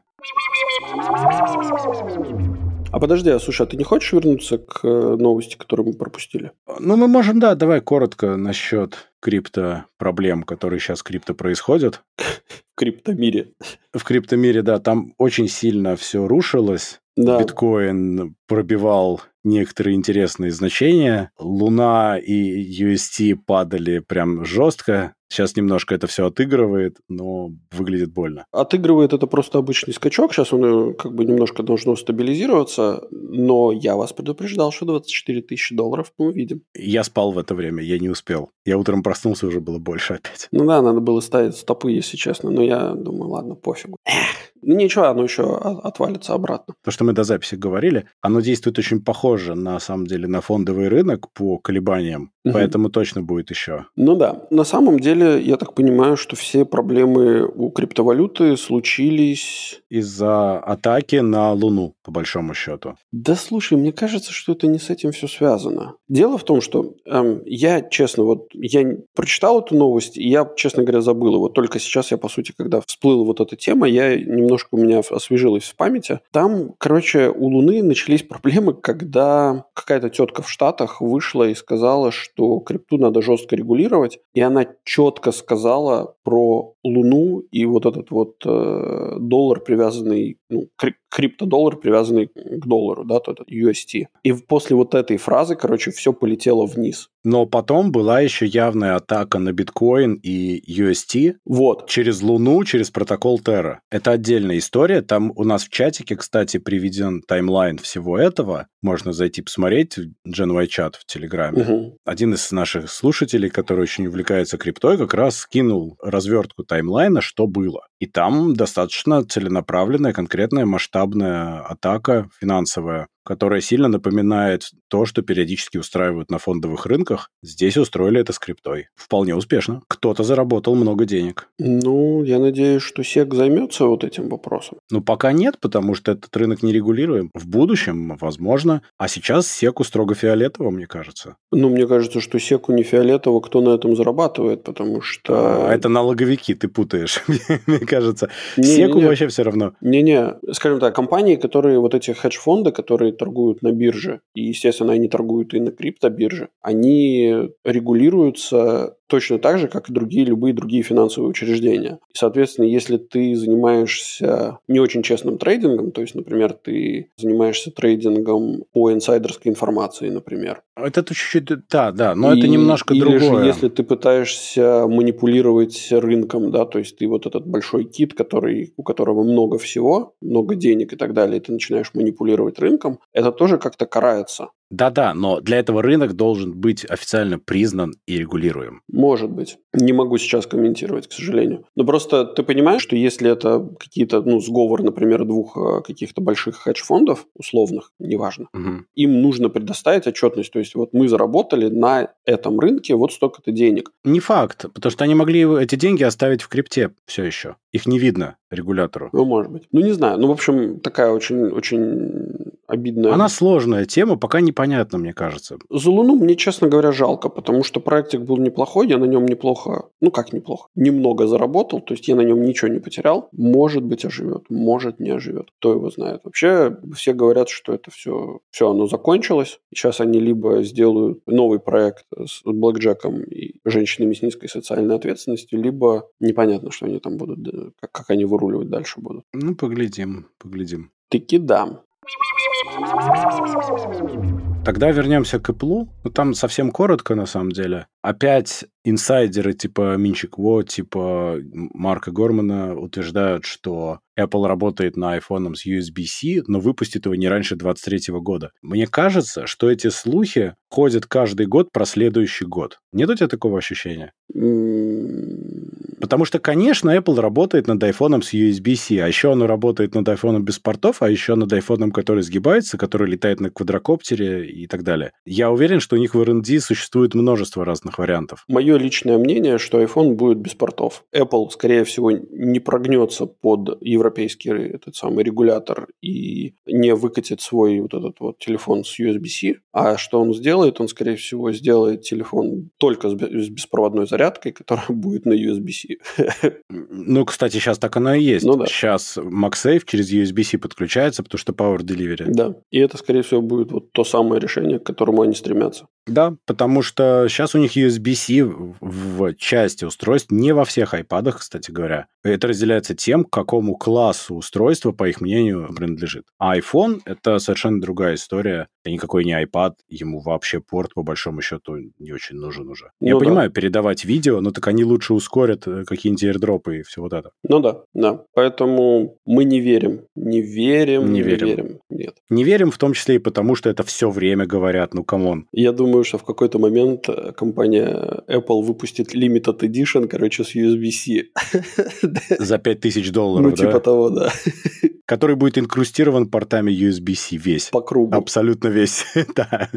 А подожди, а слушай, а ты не хочешь вернуться к новости, которую мы пропустили? Ну, мы можем, да, давай коротко насчет крипто-проблем, которые сейчас крипто происходят. В криптомире. В криптомире, да, там очень сильно все рушилось. Да. Биткоин пробивал некоторые интересные значения. Луна и ю эс ти падали прям жестко. Сейчас немножко это все отыгрывает, но выглядит больно. Отыгрывает это просто обычный скачок. Сейчас он как бы немножко должно стабилизироваться, но я вас предупреждал, что двадцать четыре тысячи долларов мы увидим. Я спал в это время, я не успел. Я утром проснулся, уже было больше опять. Ну да, надо было ставить стопы, если честно, но я думаю, ладно, пофигу. Эх. Ничего, оно еще отвалится обратно. То, что мы до записи говорили, оно действует очень похоже, на самом деле, на фондовый рынок по колебаниям, угу. Поэтому точно будет еще. Ну да, на самом деле, я так понимаю, что все проблемы у криптовалюты случились... Из-за атаки на Луну, по большому счету. Да слушай, мне кажется, что это не с этим все связано. Дело в том, что эм, я, честно, вот я прочитал эту новость, и я, честно говоря, забыл его. Только сейчас я, по сути, когда всплыла вот эта тема, я немного Немножко у меня освежилось в памяти. Там, короче, у Луны начались проблемы, когда какая-то тетка в Штатах вышла и сказала, что крипту надо жестко регулировать. И она четко сказала про Луну и вот этот вот э, доллар, привязанный, ну, крип- криптодоллар, привязанный к доллару, да, тот ю эс ти. И после вот этой фразы, короче, все полетело вниз. Но потом была еще явная атака на биткоин и ю эс ти вот. Через Луну, через протокол Терра. Это отдельная история. Там у нас в чатике, кстати, приведен таймлайн всего этого. Можно зайти посмотреть GenYChat в Телеграме. Угу. Один из наших слушателей, который очень увлекается криптой, как раз скинул развертку таймлайна, что было. И там достаточно целенаправленная, конкретная, масштабная атака финансовая, которая сильно напоминает то, что периодически устраивают на фондовых рынках. Здесь устроили это с криптой. Вполне успешно. Кто-то заработал много денег. Ну, я надеюсь, что СЕК займется вот этим вопросом. Ну, пока нет, потому что этот рынок не регулируем. В будущем, возможно. А сейчас СЕКу строго фиолетово, мне кажется. Ну, мне кажется, что СЕКу не фиолетово, кто на этом зарабатывает, потому что... А, это налоговики, ты путаешь, мне кажется. СЕКу вообще все равно. Не-не, скажем так, компании, которые, вот эти хедж-фонды, которые торгуют на бирже, и, естественно, они торгуют и на криптобирже, они регулируются точно так же, как и другие, любые другие финансовые учреждения. И, соответственно, если ты занимаешься не очень честным трейдингом, то есть, например, ты занимаешься трейдингом по инсайдерской информации, например. Это чуть-чуть, да, да, но и, это немножко или другое. Или же, если ты пытаешься манипулировать рынком, да, то есть ты вот этот большой кит, который, у которого много всего, много денег и так далее, и ты начинаешь манипулировать рынком, это тоже как-то карается. Да-да, но для этого рынок должен быть официально признан и регулируем. Может быть. Не могу сейчас комментировать, к сожалению. Но просто ты понимаешь, что если это какие-то, ну, сговор, например, двух каких-то больших хедж-фондов, условных, неважно, угу. Им нужно предоставить отчетность. То есть вот мы заработали на этом рынке вот столько-то денег. Не факт, потому что они могли эти деньги оставить в крипте все еще. Их не видно регулятору. Ну, может быть. Ну, не знаю. Ну, в общем, такая очень-очень обидная... Она сложная тема, пока непонятно, мне кажется. За Луну мне, честно говоря, жалко, потому что проектик был неплохой, я на нем неплохо... Ну, как неплохо? Немного заработал, то есть я на нем ничего не потерял. Может быть, оживет, может, не оживет. Кто его знает? Вообще, все говорят, что это все... Все, оно закончилось. Сейчас они либо сделают новый проект с блэкджеком и женщинами с низкой социальной ответственностью, либо непонятно, что они там будут... Как, как они выруливать дальше будут. Ну, поглядим, поглядим. Таки да. Тогда вернемся к Apple. Ну, там совсем коротко, на самом деле. Опять инсайдеры типа Минчик Во, типа Марка Гормана утверждают, что Apple работает на iPhone с ю эс би-C, но выпустит его не раньше двадцать третьего года. Мне кажется, что эти слухи ходят каждый год про следующий год. Нет у тебя такого ощущения? Потому что, конечно, Apple работает над iPhone с ю эс би-C, а еще оно работает над iPhone без портов, а еще над iPhone, который сгибается, который летает на квадрокоптере и так далее. Я уверен, что у них в ар энд ди существует множество разных вариантов. Мое личное мнение, что iPhone будет без портов. Apple, скорее всего, не прогнется под европейский этот самый регулятор и не выкатит свой вот этот вот телефон с ю эс би-C. А что он сделает? Он, скорее всего, сделает телефон только с беспроводной зарядкой, которая будет на ю эс би-C. Ну, кстати, сейчас так оно и есть. Ну, да. Сейчас MagSafe через ю эс би-C подключается, потому что Power Delivery. Да, и это, скорее всего, будет вот то самое решение, к которому они стремятся. Да, потому что сейчас у них ю эс би-C в части устройств, не во всех айпадах, кстати говоря. Это разделяется тем, к какому классу устройства, по их мнению, принадлежит. А iPhone — это совершенно другая история. Это никакой не iPad, ему вообще порт, по большому счету, не очень нужен уже. Ну, Я да. понимаю, передавать видео, но так они лучше ускорят какие-нибудь airdropы и все вот это. Ну да, да. Поэтому мы не верим. Не верим, не, не верим. верим. Нет. Не верим, в том числе и потому, что это все время говорят. Ну, камон. Я думаю, что в какой-то момент компания Apple выпустит Limited Edition, короче, с ю эс би-C. За пять тысяч долларов, ну, да? Ну, типа того, да. Который будет инкрустирован портами ю эс би-C весь. По кругу. Абсолютно весь, да.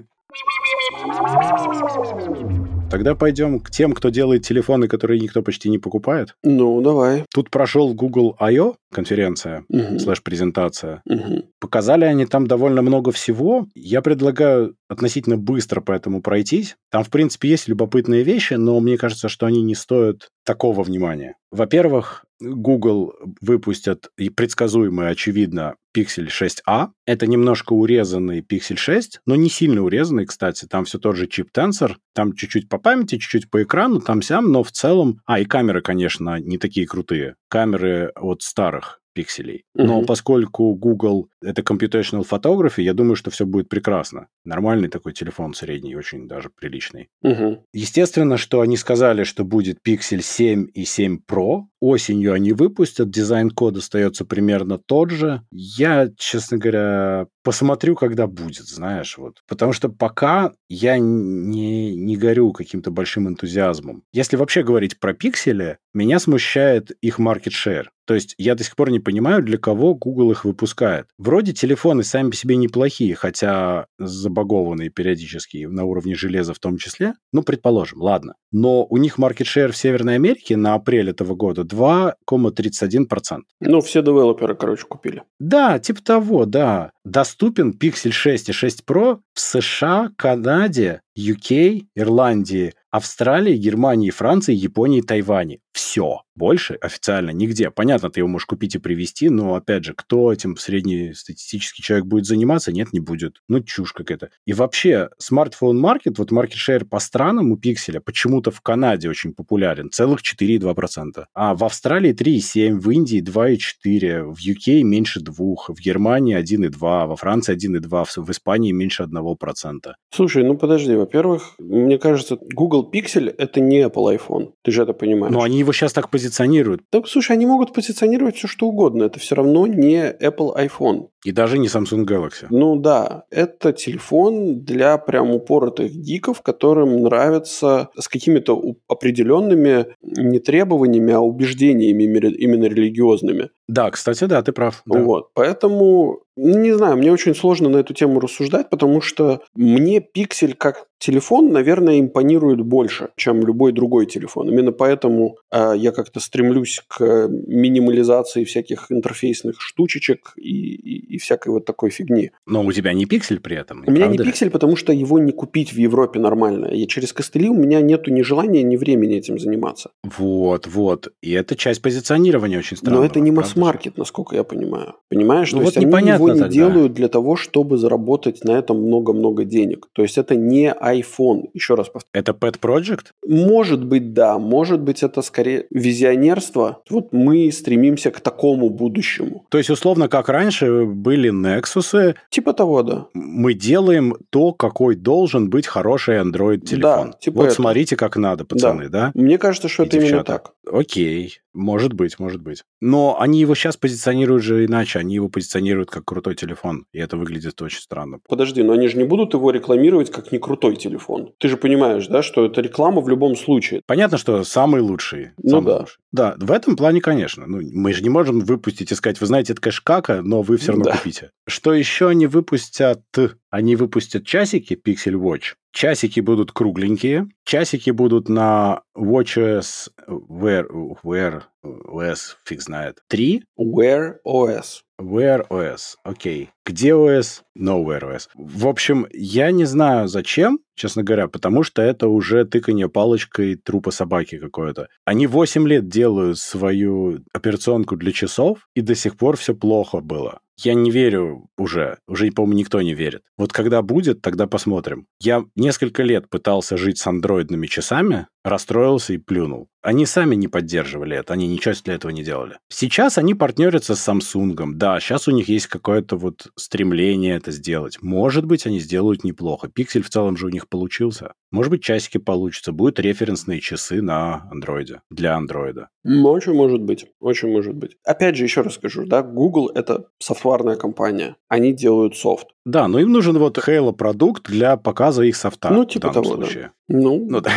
Тогда пойдем к тем, кто делает телефоны, которые никто почти не покупает. Ну, давай. Тут прошел Google ай о конференция, угу. слэш-презентация. Угу. Показали они там довольно много всего. Я предлагаю относительно быстро по этому пройтись. Там, в принципе, есть любопытные вещи, но мне кажется, что они не стоят такого внимания. Во-первых, Google выпустят и предсказуемый, очевидно, Pixel шесть а. Это немножко урезанный Pixel шесть, но не сильно урезанный, кстати. Там все тот же чип-тенсор. Там чуть-чуть по памяти, чуть-чуть по экрану, там-сям, но в целом... А, и камеры, конечно, не такие крутые. Камеры от старых пикселей. Mm-hmm. Но поскольку Google — это computational photography, я думаю, что все будет прекрасно. Нормальный такой телефон средний, очень даже приличный. Mm-hmm. Естественно, что они сказали, что будет Pixel семь и семь Pro. Осенью они выпустят, дизайн-код остается примерно тот же. Я, честно говоря, посмотрю, когда будет, знаешь, вот. Потому что пока я не, не горю каким-то большим энтузиазмом. Если вообще говорить про пиксели, меня смущает их market share. То есть я до сих пор не понимаю, для кого Google их выпускает. Вроде телефоны сами по себе неплохие, хотя забагованные периодически на уровне железа в том числе. Ну, предположим, ладно. Но у них market share в Северной Америке на апрель этого года два целых тридцать один сотых процента. Ну, все девелоперы, короче, купили. Да, типа того, да. Доступен Pixel шесть и шесть Pro в США, Канаде, ю кей, Ирландии, Австралии, Германии, Франции, Японии, Тайване. Все. Больше официально нигде. Понятно, ты его можешь купить и привезти, но, опять же, кто этим среднестатистический человек будет заниматься? Нет, не будет. Ну, чушь какая-то. И вообще, смартфон-маркет, вот маркет-шейр по странам у Пикселя почему-то в Канаде очень популярен. Целых четыре целых два десятых процента. А в Австралии три целых семь десятых процента, в Индии два целых четыре десятых процента, в ю кей меньше двух процентов, в Германии один целых два десятых процента, во Франции один целых два десятых процента, в Испании меньше одного процента. Слушай, ну подожди, во-первых, мне кажется, Google Pixel — это не Apple iPhone. Ты же это понимаешь. Но они его сейчас так позиционируют. Так, слушай, они могут позиционировать все, что угодно. Это все равно не Apple iPhone. И даже не Samsung Galaxy. Ну да, это телефон для прям упоротых гиков, которым нравится с какими-то определенными не требованиями, а убеждениями именно религиозными. Да, кстати, да, ты прав. Да. Вот, поэтому... Не знаю, мне очень сложно на эту тему рассуждать, потому что мне Pixel как телефон, наверное, импонирует больше, чем любой другой телефон. Именно поэтому э, я как-то стремлюсь к минимализации всяких интерфейсных штучечек и, и, и всякой вот такой фигни. Но у тебя не Pixel при этом? У меня не Pixel, потому что его не купить в Европе нормально. И через костыли у меня нету ни желания, ни времени этим заниматься. Вот, вот. И это часть позиционирования очень странного. Но это не масс-маркет, насколько я понимаю. Понимаешь? Ну, то вот есть непонятно. Они тогда делают для того, чтобы заработать на этом много-много денег. То есть это не iPhone, еще раз повторю. Это pet project? Может быть, да. Может быть, это скорее визионерство. Вот мы стремимся к такому будущему. То есть, условно, как раньше были Nexus'ы. Типа того, да. Мы делаем то, какой должен быть хороший Android-телефон. Да, типа вот это. Смотрите, как надо, пацаны, да? да? Мне кажется, что и это девчата. Именно так. Окей. Может быть, может быть. Но они его сейчас позиционируют же иначе. Они его позиционируют как крутой телефон. И это выглядит очень странно. Подожди, но они же не будут его рекламировать как не крутой телефон. Ты же понимаешь, да, что это реклама в любом случае. Понятно, что самый лучший. Ну самый да. Лучший. Да, в этом плане, конечно. Ну, мы же не можем выпустить и сказать, вы знаете, это, конечно, кака, но вы все равно да. купите. Что еще они выпустят? Они выпустят часики Pixel Watch. Часики будут кругленькие. Часики будут на Watch о эс Wear, Wear о эс, фиг знает. Три? Wear о эс. Wear о эс, окей. Okay. Где о эс? No Wear о эс. В общем, я не знаю зачем, честно говоря, потому что это уже тыканье палочкой трупа собаки какое-то. Они восемь лет делают свою операционку для часов, и до сих пор все плохо было. Я не верю уже. Уже, по-моему, никто не верит. Вот когда будет, тогда посмотрим. Я несколько лет пытался жить с андроидными часами, расстроился и плюнул. Они сами не поддерживали это, они ничего для этого не делали. Сейчас они партнерятся с Samsung. Да, сейчас у них есть какое-то вот стремление это сделать. Может быть, они сделают неплохо. Пиксель в целом же у них получился. Может быть, часики получатся. Будут референсные часы на андроиде. Для андроида. Очень может быть. Очень может быть. Опять же, еще раз скажу, да, Google — это софтварная компания. Они делают софт. Да, но им нужен вот Halo продукт для показа их софта. Ну, типа в данном того, случае. Да. Ну, ну да.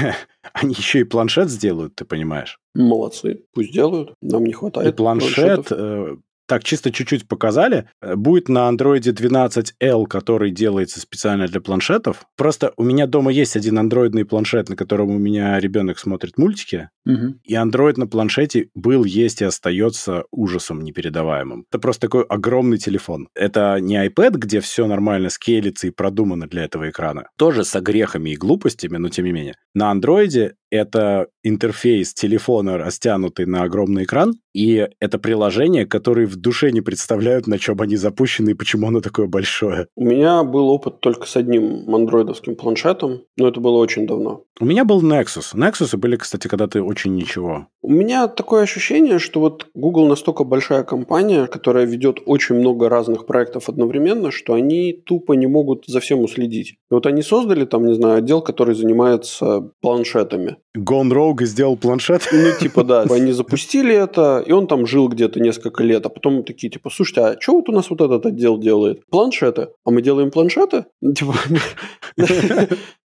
Они еще и планшет сделают, ты понимаешь? Молодцы. Пусть делают. Нам не хватает. И планшет... Планшетов. Так, чисто чуть-чуть показали. Будет на андроиде двенадцать эл, который делается специально для планшетов. Просто у меня дома есть один андроидный планшет, на котором у меня ребенок смотрит мультики. Угу. И андроид на планшете был, есть и остается ужасом непередаваемым. Это просто такой огромный телефон. Это не iPad, где все нормально скейлится и продумано для этого экрана. Тоже с огрехами и глупостями, но тем не менее. На андроиде это интерфейс телефона, растянутый на огромный экран, и это приложения, которые в душе не представляют, на чем они запущены и почему оно такое большое. У меня был опыт только с одним андроидовским планшетом, но это было очень давно. У меня был Nexus. Nexus были, кстати, когда-то очень ничего. У меня такое ощущение, что вот Google настолько большая компания, которая ведет очень много разных проектов одновременно, что они тупо не могут за всем уследить. И вот они создали там, не знаю, отдел, который занимается планшетами. Gone Rogue сделал планшет? Ну, типа, да. Они запустили это, и он там жил где-то несколько лет, а потом такие, типа, слушайте, а что вот у нас вот этот отдел делает? Планшеты. А мы делаем планшеты? Типа,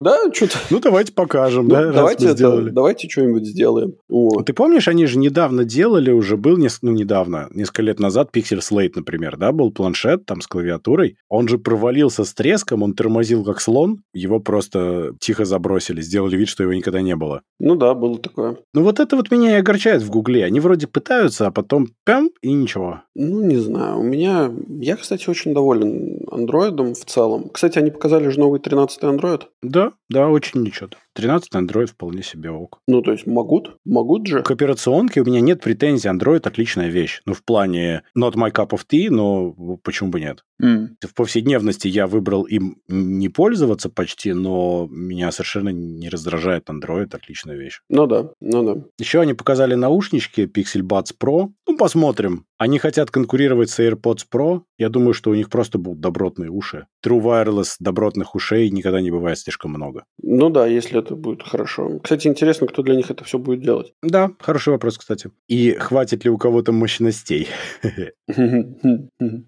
да, что-то... Ну, давайте покажем, да, раз мы сделали. Давайте что-нибудь сделаем. Ты помнишь, они же недавно делали уже, был, ну, недавно, несколько лет назад, Pixel Slate, например, да, был планшет там с клавиатурой, он же провалился с треском, он тормозил как слон, его просто тихо забросили, сделали вид, что его никогда не было. Ну да, было такое. Ну вот это вот меня и огорчает в Гугле. Они вроде пытаются, а потом пям, и ничего. Ну не знаю. У меня... Я, кстати, очень доволен андроидом в целом. Кстати, они показали же новый тринадцатый андроид. Да, да, очень ничего. тринадцатый андроид вполне себе ок. Ну то есть могут? Могут же. К операционке у меня нет претензий. Андроид отличная вещь. Ну в плане not my cup of tea, но почему бы нет? Mm. В повседневности я выбрал им не пользоваться почти, но меня совершенно не раздражает андроид, отличная вещь. Ну да, ну да. Еще они показали наушнички Pixel Buds Pro. Ну, посмотрим. Они хотят конкурировать с AirPods Pro. Я думаю, что у них просто будут добротные уши. True Wireless добротных ушей никогда не бывает слишком много. Ну да, если это будет хорошо. Кстати, интересно, кто для них это все будет делать. Да, хороший вопрос, кстати. И хватит ли у кого-то мощностей?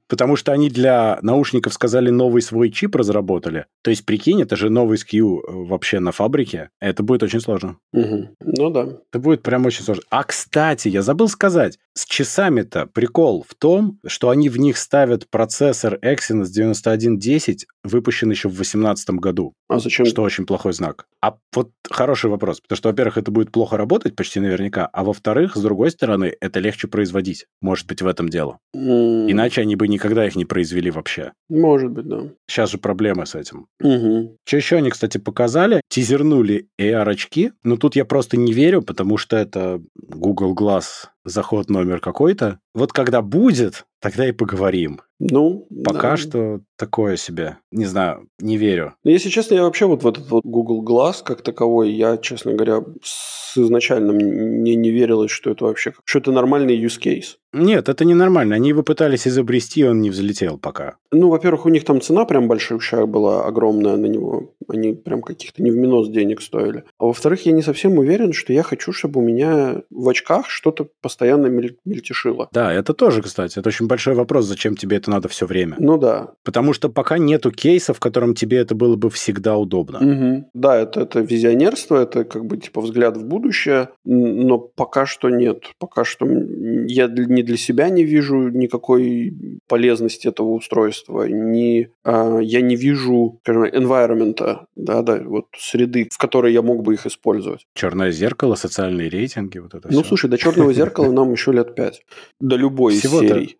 Потому что они для наушников сказали, новый свой чип разработали. То есть, прикинь, это же новый эс кей ю вообще на фабрике. Это будет очень сложно. Ну да. Это будет прям очень сложно. А, кстати, я забыл сказать, с часами-то прикол в том, что они в них ставят процессор Exynos девяносто один десять, выпущен еще в две тысячи восемнадцатом году. А зачем? Что очень плохой знак. А вот хороший вопрос, потому что, во-первых, это будет плохо работать почти наверняка, а во-вторых, с другой стороны, это легче производить. Может быть, в этом дело. Mm. Иначе они бы никогда их не произвели вообще. Может быть, да. Сейчас же проблемы с этим. Mm-hmm. Что еще они, кстати, показали? Тизернули эй ар-очки, но тут я просто не верю, потому что это Google Glass... заход номер какой-то. Вот когда будет, тогда и поговорим. Ну, пока да. Что такое себе. Не знаю, не верю. Если честно, я вообще вот в этот вот Google Glass как таковой, я, честно говоря, изначально мне не верилось, что это вообще... Что это нормальный use case. Нет, это не нормально. Они его пытались изобрести, он не взлетел пока. Ну, во-первых, у них там цена прям большущая была, огромная на него. Они прям каких-то не в минус денег стоили. А во-вторых, я не совсем уверен, что я хочу, чтобы у меня в очках что-то постоянно мель- мельтешило. Да, это тоже, кстати, это очень большой вопрос, зачем тебе это надо все время. Ну да. Потому что пока нету кейса, в котором тебе это было бы всегда удобно. Угу. Да, это, это визионерство, это как бы типа взгляд в будущее, но пока что нет. Пока что я не ни для себя не вижу никакой полезности этого устройства, ни, э, я не вижу, скажем, environment, да, да, вот среды, в которой я мог бы их использовать. Черное зеркало, социальные рейтинги, вот это все. Ну, слушай, до черного зеркала нам еще лет пять. До любой из серий.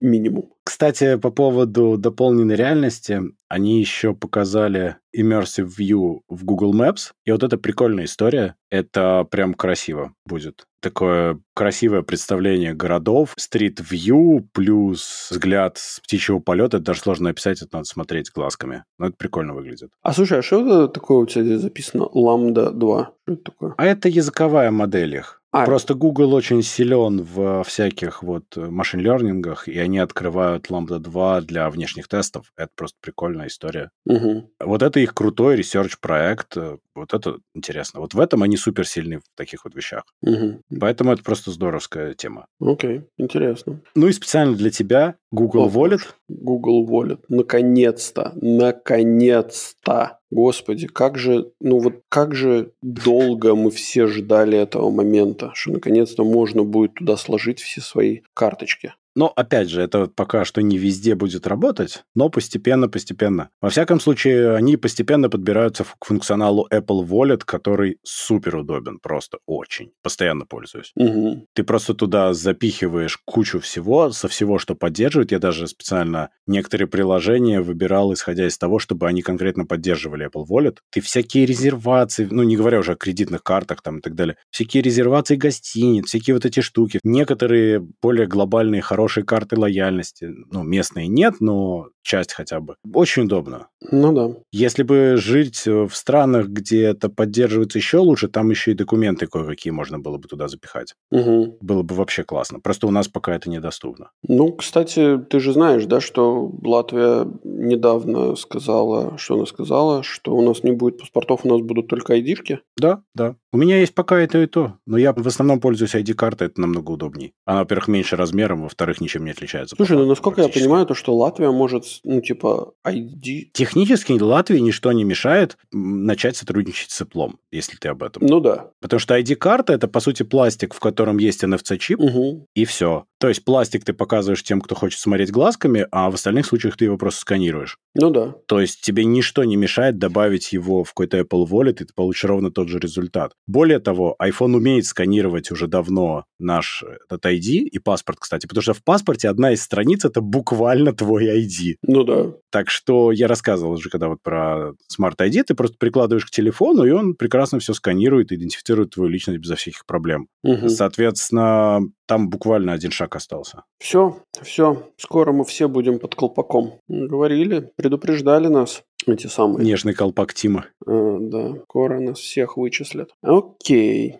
Минимум. Кстати, по поводу дополненной реальности, они еще показали Immersive View в Google Maps, и вот это прикольная история, это прям красиво будет. Такое красивое представление городов, стрит-вью плюс взгляд с птичьего полета, это даже сложно описать, это надо смотреть глазками. Но это прикольно выглядит. А слушай, а что это такое у тебя здесь записано? Ламда два. Что это такое? А это языковая модель их. А. Просто Google очень силен в всяких вот машин-лернингах, и они открывают Lambda два для внешних тестов. Это просто прикольная история. Угу. Вот это их крутой ресерч-проект. Вот это интересно. Вот в этом они супер сильны в таких вот вещах. Угу. Поэтому это просто здоровская тема. Окей, интересно. Ну и специально для тебя Google О, Wallet. Google Wallet. Наконец-то. Наконец-то. Господи, как же, ну вот как же долго мы все ждали этого момента, что наконец-то можно будет туда сложить все свои карточки. Но, опять же, это пока что не везде будет работать, но постепенно-постепенно. Во всяком случае, они постепенно подбираются к функционалу Apple Wallet, который супер удобен, просто очень. Постоянно пользуюсь. Угу. Ты просто туда запихиваешь кучу всего, со всего, что поддерживает. Я даже специально некоторые приложения выбирал, исходя из того, чтобы они конкретно поддерживали Apple Wallet. Ты всякие резервации, ну, не говоря уже о кредитных картах там и так далее, всякие резервации гостиниц, всякие вот эти штуки. Некоторые более глобальные, хорошие Хорошие карты лояльности. Ну, местные нет, но часть хотя бы. Очень удобно. Ну да. Если бы жить в странах, где это поддерживается еще лучше, там еще и документы кое-какие можно было бы туда запихать. Угу. Было бы вообще классно. Просто у нас пока это недоступно. Ну, кстати, ты же знаешь, да, что Латвия недавно сказала, что она сказала, что у нас не будет паспортов, у нас будут только айдишки. Да, да. У меня есть пока и то, и то. Но я в основном пользуюсь ай ди-картой, это намного удобней. Она, во-первых, меньше размером, во-вторых, ничем не отличается. Слушай, ну, насколько я понимаю, то, что Латвия может, ну, типа, ай ди... Технически Латвии ничто не мешает начать сотрудничать с Apple, если ты об этом. Ну, да. Потому что ай ди-карта – это, по сути, пластик, в котором есть эн эф си-чип, угу. И все. То есть пластик ты показываешь тем, кто хочет смотреть глазками, а в остальных случаях ты его просто сканируешь. Ну, да. То есть тебе ничто не мешает добавить его в какой-то Apple Wallet, и ты получишь ровно тот же результат. Более того, iPhone умеет сканировать уже давно наш этот ай ди и паспорт, кстати, потому что в паспорте одна из страниц – это буквально твой ай ди. Ну да. Так что я рассказывал уже, когда вот про Smart ай ди, ты просто прикладываешь к телефону, и он прекрасно все сканирует, идентифицирует твою личность безо всяких проблем. Угу. Соответственно, там буквально один шаг остался. Все, все. Скоро мы все будем под колпаком. Говорили, предупреждали нас. Эти самые. Нежный колпак Тима. А, да, скоро нас всех вычислят. Окей.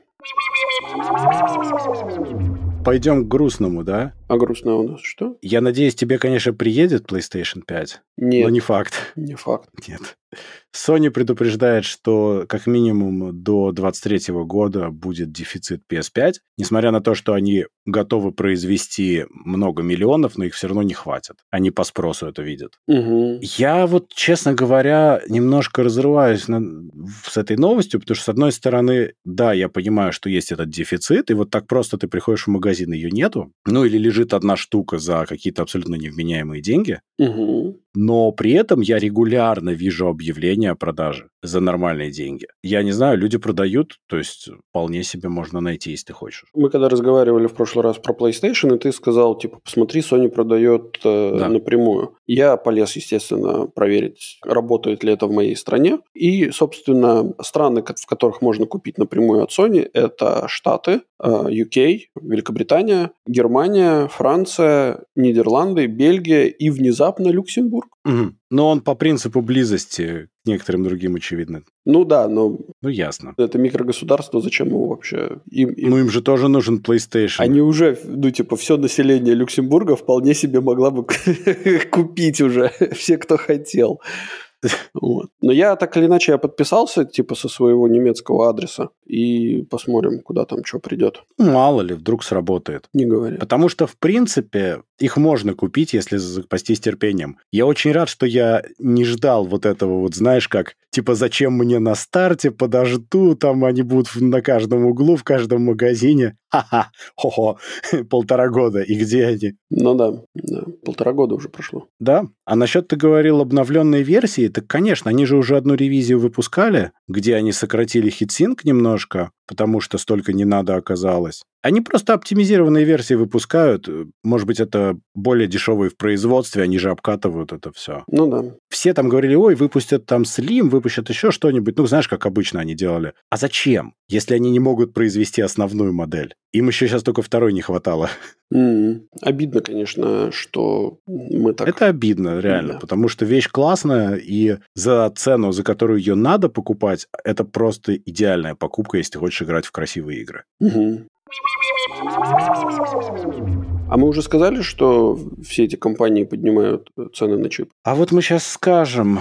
Пойдем к грустному, да? А грустное у нас что? Я надеюсь, тебе, конечно, приедет PlayStation пять. Нет. Но не факт. Не факт. Нет. Sony предупреждает, что как минимум до двадцать третьего года будет дефицит пи эс пять. Несмотря на то, что они готовы произвести много миллионов, но их все равно не хватит. Они по спросу это видят. Угу. Я вот, честно говоря, немножко разрываюсь на... с этой новостью, потому что, с одной стороны, да, я понимаю, что есть этот дефицит, и вот так просто ты приходишь в магазин, ее нету. Ну, или лежит одна штука за какие-то абсолютно невменяемые деньги. Угу. Но при этом я регулярно вижу объявления о продаже за нормальные деньги. Я не знаю, люди продают, то есть вполне себе можно найти, если ты хочешь. Мы когда разговаривали в прошлый раз про PlayStation, и ты сказал, типа, посмотри, Sony продает э, да. напрямую. Я полез, естественно, проверить, работает ли это в моей стране. И, собственно, страны, в которых можно купить напрямую от Sony, это Штаты, э, ю кей, Великобритания, Германия, Франция, Нидерланды, Бельгия и внезапно Люксембург. Угу. Но он по принципу близости к некоторым другим очевидно. Ну да, но... Ну ясно. Это микрогосударство, зачем его вообще? Им, им... Ну им же тоже нужен PlayStation. Они уже, ну типа, все население Люксембурга вполне себе могла бы купить уже, все, кто хотел. Вот. Но я так или иначе я подписался типа со своего немецкого адреса, и посмотрим, куда там что придет. Мало ли, вдруг сработает. Не говори. Потому что, в принципе, их можно купить, если запастись терпением. Я очень рад, что я не ждал вот этого вот, знаешь, как, типа, зачем мне на старте, подожду, там они будут на каждом углу, в каждом магазине. Ха-ха, хо-хо, полтора года, и где они? Ну да, да, полтора года уже прошло. Да, а насчет, ты говорил, обновленной версии, так, конечно, они же уже одну ревизию выпускали, где они сократили хитсинк немножко, потому что столько не надо оказалось. Они просто оптимизированные версии выпускают. Может быть, это более дешевые в производстве, они же обкатывают это все. Ну да. Все там говорили, ой, выпустят там Slim, выпустят еще что-нибудь. Ну, знаешь, как обычно они делали. А зачем, если они не могут произвести основную модель? Им еще сейчас только второй не хватало. Mm-hmm. Обидно, конечно, что мы так... Это обидно, реально, yeah. потому что вещь классная, и за цену, за которую ее надо покупать, это просто идеальная покупка, если ты хочешь играть в красивые игры. Mm-hmm. А мы уже сказали, что все эти компании поднимают цены на чип? А вот мы сейчас скажем...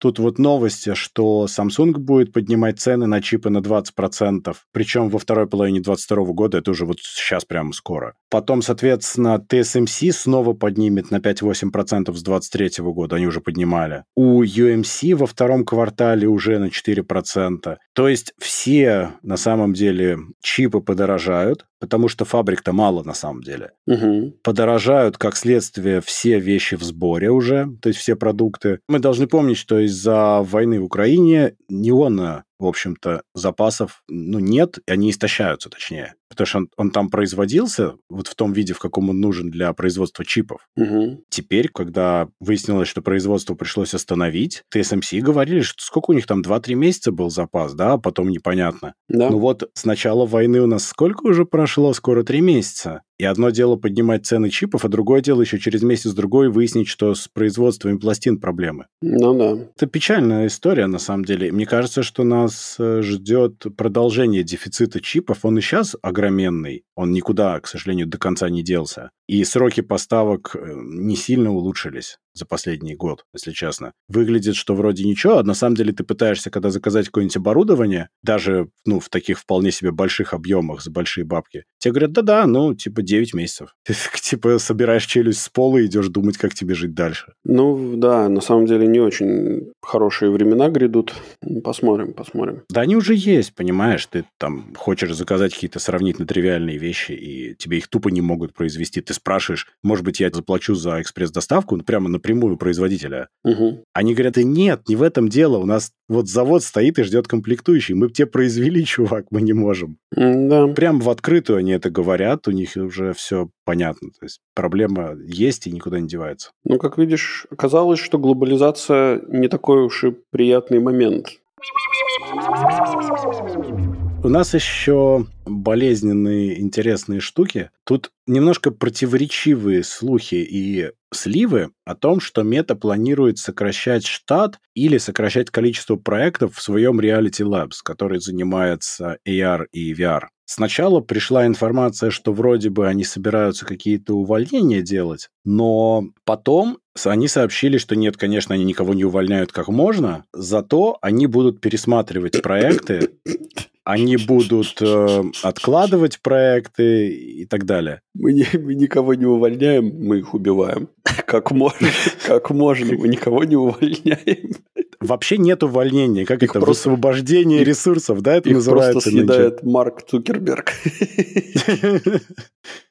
Тут вот новости, что Samsung будет поднимать цены на чипы на двадцать процентов, причем во второй половине двадцать второго года, это уже вот сейчас прямо скоро. Потом, соответственно, ти эс эм си снова поднимет на пять-восемь процентов с двадцать третьего года, они уже поднимали. У ю эм си во втором квартале уже на четыре процента. То есть все, на самом деле, чипы подорожают, потому что фабрик-то мало на самом деле. Угу. Подорожают, как следствие, все вещи в сборе уже, то есть все продукты. Мы должны помнить, что из-за войны в Украине неона, в общем-то, запасов ну, нет, и они истощаются, точнее. Потому что он, он там производился вот в том виде, в каком он нужен для производства чипов. Угу. Теперь, когда выяснилось, что производство пришлось остановить, ти эс эм си говорили, что сколько у них там, два-три месяца был запас, да, а потом непонятно. Да. Ну вот с начала войны у нас сколько уже прошло? Скоро три месяца. И одно дело поднимать цены чипов, а другое дело еще через месяц-другой выяснить, что с производством пластин проблемы. Ну да. Это печальная история, на самом деле. Мне кажется, что нас ждет продолжение дефицита чипов. Он и сейчас огроменный. Он никуда, к сожалению, до конца не делся. И сроки поставок не сильно улучшились за последний год, если честно. Выглядит, что вроде ничего, а на самом деле ты пытаешься, когда заказать какое-нибудь оборудование, даже, ну, в таких вполне себе больших объемах, за большие бабки, тебе говорят, да-да, ну, типа, девять месяцев. Ты, типа, собираешь челюсть с пола и идешь думать, как тебе жить дальше. Ну, да, на самом деле не очень хорошие времена грядут. Посмотрим, посмотрим. Да они уже есть, понимаешь? Ты там хочешь заказать какие-то сравнительно тривиальные вещи, и тебе их тупо не могут произвести. Ты спрашиваешь, может быть, я заплачу за экспресс-доставку, ну, прямо на прямую производителя. Угу. Они говорят, и нет, не в этом дело. У нас вот завод стоит и ждет комплектующий. Мы тебе произвели, чувак, мы не можем. Да. Прям в открытую они это говорят. У них уже все понятно. То есть проблема есть и никуда не девается. Ну, как видишь, оказалось, что глобализация не такой уж и приятный момент. У нас еще болезненные интересные штуки. Тут немножко противоречивые слухи и сливы о том, что Мета планирует сокращать штат или сокращать количество проектов в своем Reality Labs, который занимается эй ар и ви ар. Сначала пришла информация, что вроде бы они собираются какие-то увольнения делать, но потом они сообщили, что нет, конечно, они никого не увольняют как можно, зато они будут пересматривать проекты, они будут э, откладывать проекты и так далее. Мы, не, мы никого не увольняем, мы их убиваем. Как можно, как можно, мы никого не увольняем. Вообще нет увольнения. Как их это? Просто... Высвобождение ресурсов, да, это их называется? Их просто съедает нынче Марк Цукерберг.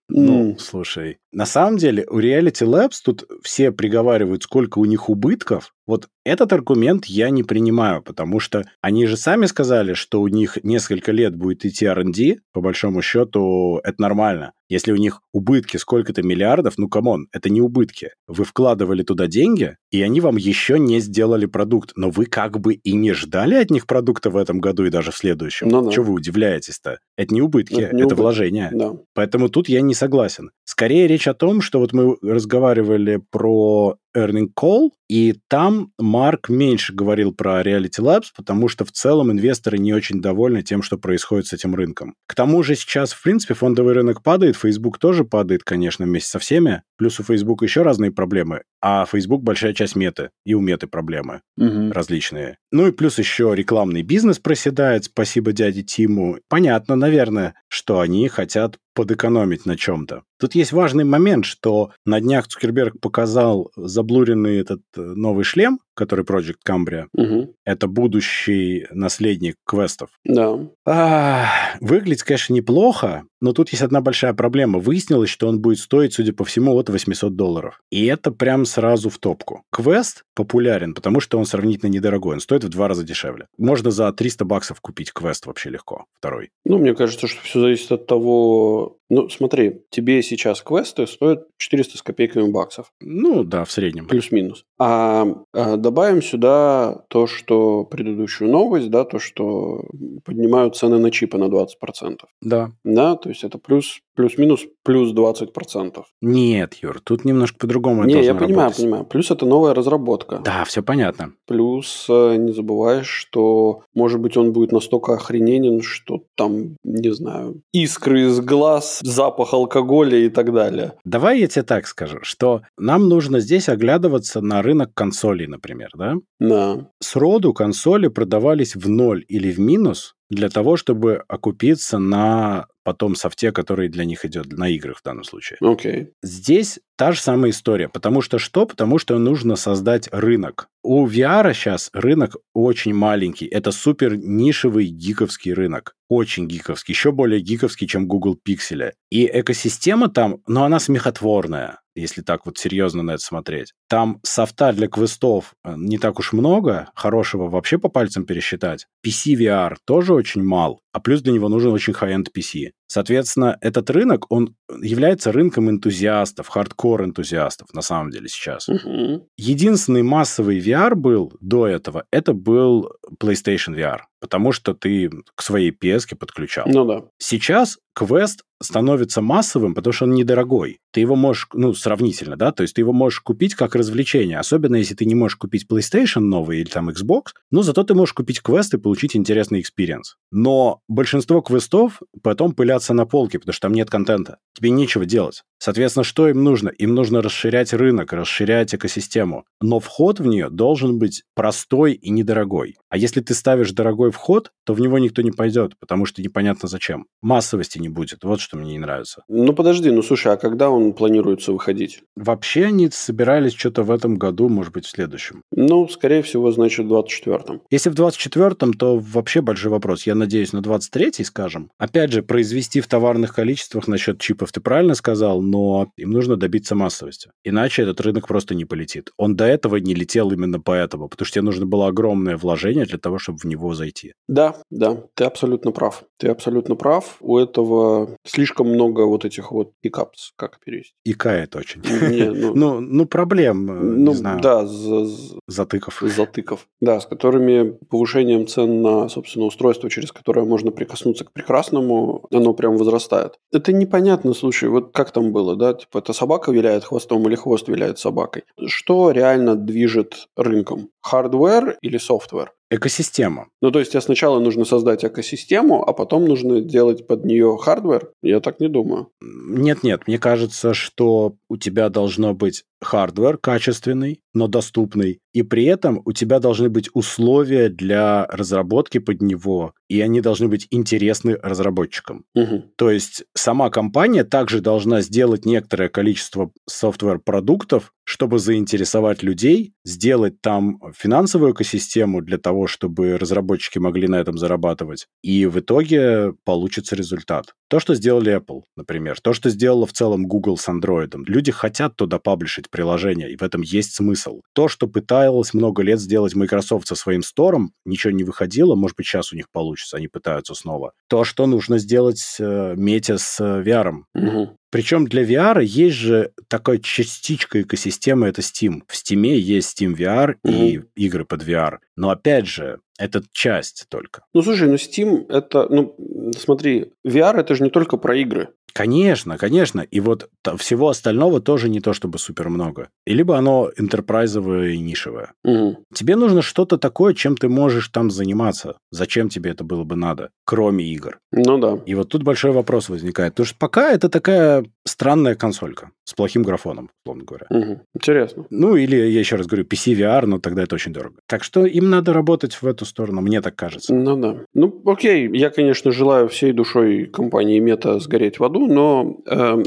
Ну, mm. слушай, на самом деле у Reality Labs тут все приговаривают, сколько у них убытков. Вот этот аргумент я не принимаю, потому что они же сами сказали, что у них несколько лет будет идти ар энд ди, по большому счету это нормально. Если у них убытки сколько-то миллиардов, ну, камон, это не убытки. Вы вкладывали туда деньги, и они вам еще не сделали продукт, но вы как бы и не ждали от них продукта в этом году и даже в следующем. Ну, да. Чего вы удивляетесь-то? Это не убытки, это, не это убытки. Вложения. Да. Поэтому тут я не согласен. Скорее речь о том, что вот мы разговаривали про Earning Call, и там Марк меньше говорил про Reality Labs, потому что в целом инвесторы не очень довольны тем, что происходит с этим рынком. К тому же сейчас, в принципе, фондовый рынок падает, Facebook тоже падает, конечно, вместе со всеми, плюс у Facebook еще разные проблемы, а Facebook большая часть меты, и у меты проблемы угу. различные. Ну и плюс еще рекламный бизнес проседает, спасибо дяде Тиму. Понятно, наверное, что они хотят подэкономить на чем-то. Тут есть важный момент, что на днях Цукерберг показал заблуренный этот новый шлем, который Project Cambria. Угу. Это будущий наследник квестов. Да. А, выглядит, конечно, неплохо, но тут есть одна большая проблема. Выяснилось, что он будет стоить, судя по всему, от восемьсот долларов. И это прям сразу в топку. Квест популярен, потому что он сравнительно недорогой. Он стоит в два раза дешевле. Можно за триста баксов купить квест вообще легко. Второй. Ну, мне кажется, что все зависит от того... Ну, смотри, тебе сейчас квесты стоят четыреста с копейками баксов. Ну, да, в среднем. Плюс-минус. А, а добавим сюда то, что предыдущую новость, да, то, что поднимают цены на чипы на двадцать процентов. Да. Да, то есть это плюс... Плюс-минус плюс двадцать процентов. Нет, Юр, тут немножко по-другому. Не, я понимаю, работать. понимаю. Плюс это новая разработка. Да, все понятно. Плюс не забываешь, что, может быть, он будет настолько охрененен, что там, не знаю, искры из глаз, запах алкоголя и так далее. Давай я тебе так скажу, что нам нужно здесь оглядываться на рынок консолей, например, да? Да. Сроду консоли продавались в ноль или в минус для того, чтобы окупиться на... потом софте, который для них идет, на играх в данном случае. Окей. Okay. Здесь та же самая история. Потому что что? Потому что нужно создать рынок. У ви ар сейчас рынок очень маленький. Это супер нишевый гиковский рынок. Очень гиковский. Еще более гиковский, чем Google Pixel. И экосистема там, ну, она смехотворная, если так вот серьезно на это смотреть. Там софта для квестов не так уж много, хорошего вообще по пальцам пересчитать. пи си ви ар тоже очень мал, а плюс для него нужен очень high-end пи си. Соответственно, этот рынок, он является рынком энтузиастов, хардкор-энтузиастов на самом деле сейчас. Угу. Единственный массовый ви ар был до этого, это был PlayStation ви ар, потому что ты к своей пи эс-ке подключал. Ну да. Сейчас квест становится массовым, потому что он недорогой. Ты его можешь, ну, сравнительно, да, то есть ты его можешь купить как развлечение, особенно если ты не можешь купить PlayStation новый или там Xbox, но зато ты можешь купить квест и получить интересный экспириенс. Но большинство квестов потом пылятся на полке, потому что там нет контента. Тебе нечего делать. Соответственно, что им нужно? Им нужно расширять рынок, расширять экосистему, но вход в нее должен быть простой и недорогой. А если ты ставишь дорогой вход, то в него никто не пойдет, потому что непонятно зачем. Массовости не будет. Вот что мне не нравится. Ну, подожди, ну, слушай, а когда он планируется выходить? Вообще они собирались что-то в этом году, может быть, в следующем. Ну, скорее всего, значит, в двадцать четвёртом. Если в двадцать четвёртом, то вообще большой вопрос. Я надеюсь, на двадцать третий, скажем. Опять же, произвести в товарных количествах насчет чипов, ты правильно сказал, но им нужно добиться массовости. Иначе этот рынок просто не полетит. Он до этого не летел именно поэтому, потому что тебе нужно было огромное вложение для того, чтобы в него зайти. Да, да, ты абсолютно прав. Ты абсолютно прав. У этого слишком много вот этих вот пикапс, как перевести. Икает очень. Не, ну, ну, ну, проблем, ну, не знаю. Да, за, затыков. Затыков, да, с которыми повышением цен на, собственно, устройство, через которое можно прикоснуться к прекрасному, оно прям возрастает. Это непонятно, слушай, вот как там было, да, типа, это собака виляет хвостом или хвост виляет собакой? Что реально движет рынком? Hardware или software? Экосистема. Ну, то есть, тебе сначала нужно создать экосистему, а потом нужно делать под нее хардвер? Я так не думаю. Нет-нет, мне кажется, что у тебя должно быть хардвер качественный, но доступный, и при этом у тебя должны быть условия для разработки под него, и они должны быть интересны разработчикам. Угу. То есть, сама компания также должна сделать некоторое количество софтвер-продуктов, чтобы заинтересовать людей, сделать там финансовую экосистему для того, чтобы разработчики могли на этом зарабатывать. И в итоге получится результат. То, что сделали Apple, например, то, что сделала в целом Google с Android. Люди хотят туда паблишить приложения, и в этом есть смысл. То, что пыталось много лет сделать Microsoft со своим Store, ничего не выходило, может быть, сейчас у них получится, они пытаются снова. То, что нужно сделать э, Meta с э, ви ар. Угу. Причем для ви ар есть же такая частичка экосистемы, это Steam. В Steam есть Steam ви ар угу. и игры под ви ар. Но опять же, это часть только. Ну, слушай, ну Steam это... Ну, смотри, ви ар это же не только про игры. Конечно, конечно. И вот всего остального тоже не то чтобы супер много. И либо оно энтерпрайзовое и нишевое. Угу. Тебе нужно что-то такое, чем ты можешь там заниматься. Зачем тебе это было бы надо, кроме игр? Ну да. И вот тут большой вопрос возникает. Потому что пока это такая странная консолька с плохим графоном, условно говоря. Угу. Интересно. Ну или, я еще раз говорю, пи си ви ар, но тогда это очень дорого. Так что им надо работать в эту сторону, мне так кажется. Ну да. Ну окей, я, конечно, желаю всей душой компании Мета сгореть в аду. Но, э,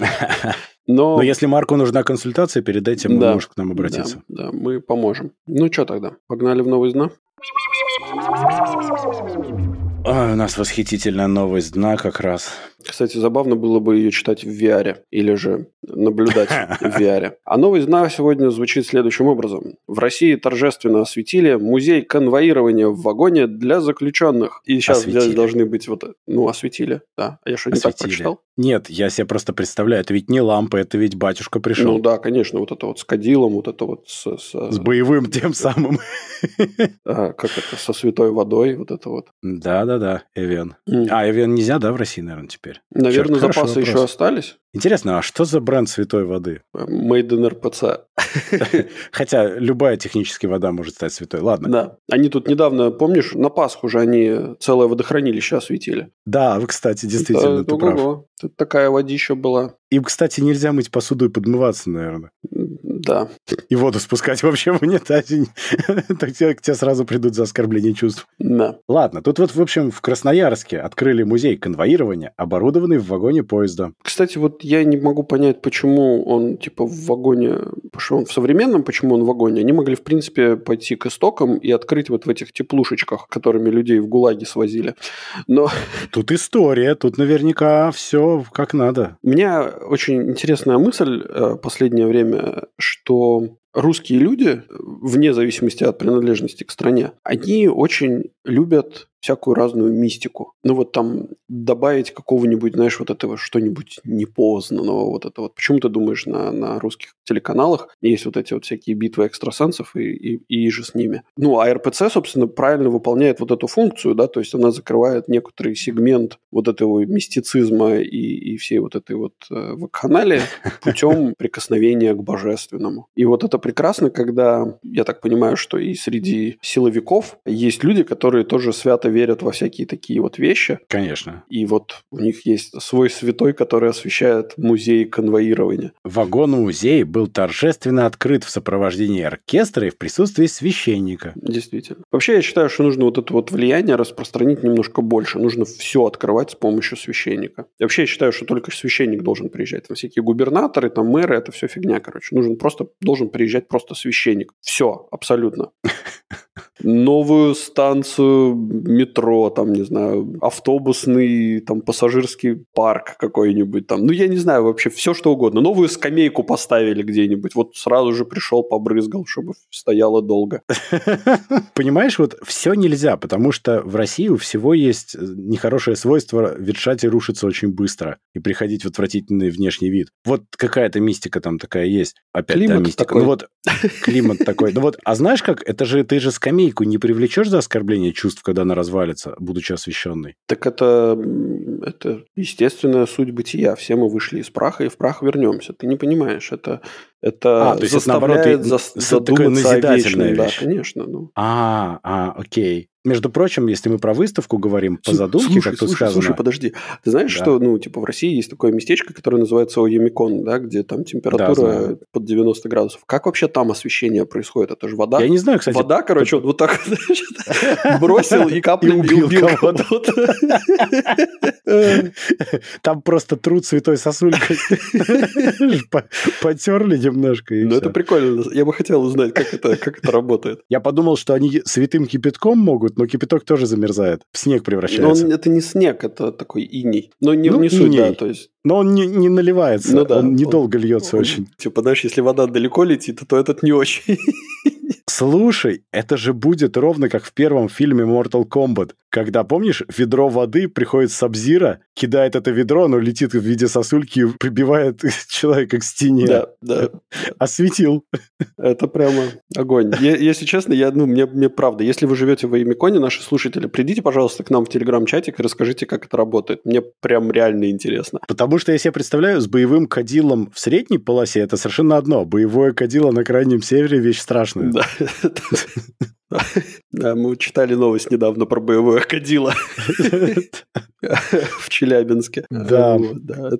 но... но если Марку нужна консультация, перед этим да, он может к нам обратиться. Да, да, мы поможем. Ну что тогда, погнали в новость дна? А, у нас восхитительная новость дна как раз. Кстати, забавно было бы ее читать в ви ар или же наблюдать в ви ар. А новость дна сегодня звучит следующим образом. В России торжественно осветили музей конвоирования в вагоне для заключенных. И сейчас осветили. Здесь должны быть вот... Ну, осветили, да. А я что, не так прочитал? Нет, я себе просто представляю. Это ведь не лампа, это ведь батюшка пришел. Ну да, конечно. Вот это вот с кадилом, вот это вот с... С, с боевым тем самым. А, как это? Со святой водой, вот это вот. Да-да-да, Эвен. Mm. А, Эвен нельзя, да, в России, наверное, теперь? Наверное, черт, запасы еще остались. Интересно, а что за бренд святой воды? Made in эр пэ цэ. Хотя любая технически вода может стать святой. Ладно. Да. Они тут недавно, помнишь, на Пасху же они целое водохранилище осветили. Да, вы, кстати, действительно, ты прав. Тут такая водища была. Им, кстати, нельзя мыть посуду и подмываться, наверное. Да. И воду спускать вообще в унитазе. Так к тебе сразу придут за оскорбление чувств. Да. Ладно, тут вот, в общем, в Красноярске открыли музей конвоирования, оборудованный в вагоне поезда. Кстати, вот я не могу понять, почему он, типа, в вагоне... Почему он в современном, почему он в вагоне? Они могли, в принципе, пойти к истокам и открыть вот в этих теплушечках, которыми людей в ГУЛАГе свозили. Но... Тут история, тут наверняка все как надо. У меня очень интересная мысль в последнее время, что русские люди, вне зависимости от принадлежности к стране, они очень любят всякую разную мистику. Ну, вот там добавить какого-нибудь, знаешь, вот этого что-нибудь непознанного, вот это вот. Почему ты думаешь, на, на русских телеканалах есть вот эти вот всякие битвы экстрасенсов и, и, и же с ними? Ну, а эр пэ цэ, собственно, правильно выполняет вот эту функцию, да, то есть она закрывает некоторый сегмент вот этого мистицизма и, и всей вот этой вот э, вакханалии путем прикосновения к божественному. И вот это прекрасно, когда, я так понимаю, что и среди силовиков есть люди, которые тоже свято верят во всякие такие вот вещи. Конечно. И вот у них есть свой святой, который освещает музей конвоирования. Вагон-музей был торжественно открыт в сопровождении оркестра и в присутствии священника. Действительно. Вообще, я считаю, что нужно вот это вот влияние распространить немножко больше. Нужно все открывать с помощью священника. И вообще, я считаю, что только священник должен приезжать. Там всякие губернаторы, там мэры, это все фигня, короче. Нужен просто, должен приезжать просто священник. Все, абсолютно. Новую станцию метро, там, не знаю, автобусный, там, пассажирский парк какой-нибудь там. Ну, я не знаю, вообще все, что угодно. Новую скамейку поставили где-нибудь. Вот сразу же пришел, побрызгал, чтобы стояло долго. Понимаешь, вот все нельзя, потому что в России у всего есть нехорошее свойство ветшать и рушиться очень быстро и приходить в отвратительный внешний вид. Вот какая-то мистика там такая есть. Опять, климат да, мистика. Такой. Ну, вот климат такой. Ну, вот, а знаешь как, это же ты же скамейку не привлечешь за оскорбление чувств, когда она развалится, будучи освещенной? Так это, это естественная суть бытия. Все мы вышли из праха и в прах вернемся. Ты не понимаешь, это... Это а, то есть заставляет это, наоборот, задуматься о вечном. Да, конечно. Ну. А, а, окей. Между прочим, если мы про выставку говорим, по задумке, слушай, как тут слушай, сказано... Слушай, подожди. Ты знаешь, да. что ну, типа в России есть такое местечко, которое называется Оемикон, да, где там температура да, под девяносто градусов. Как вообще там освещение происходит? Это же вода. Я не знаю, кстати. Вода, короче, вот, вот так бросил и каплю убил кого-то. Там просто труд святой сосулькой. Потерли немножко. Ну, это прикольно. Я бы хотел узнать, как это работает. Я подумал, что они святым кипятком могут, но кипяток тоже замерзает. В снег превращается. Но он, это не снег, это такой иней. Но не, ну, не суть, да, то есть... Но он не, не наливается, ну, да, он недолго он, льется он, очень. Типа, знаешь, если вода далеко летит, то этот не очень... Слушай, это же будет ровно как в первом фильме Mortal Kombat, когда, помнишь, ведро воды приходит с Саб-Зиро, кидает это ведро, оно летит в виде сосульки и прибивает человека к стене. Да, да. Осветил. Это прямо огонь. Я, если честно, я, ну, мне, мне правда, если вы живете во Ямиконе, наши слушатели, придите, пожалуйста, к нам в телеграм-чатик и расскажите, как это работает. Мне прям реально интересно. Потому что я себе представляю, с боевым кадилом в средней полосе это совершенно одно. Боевое кадило на крайнем севере – вещь страшная. Да. Да, мы читали новость недавно про боевое кадило в Челябинске. Да.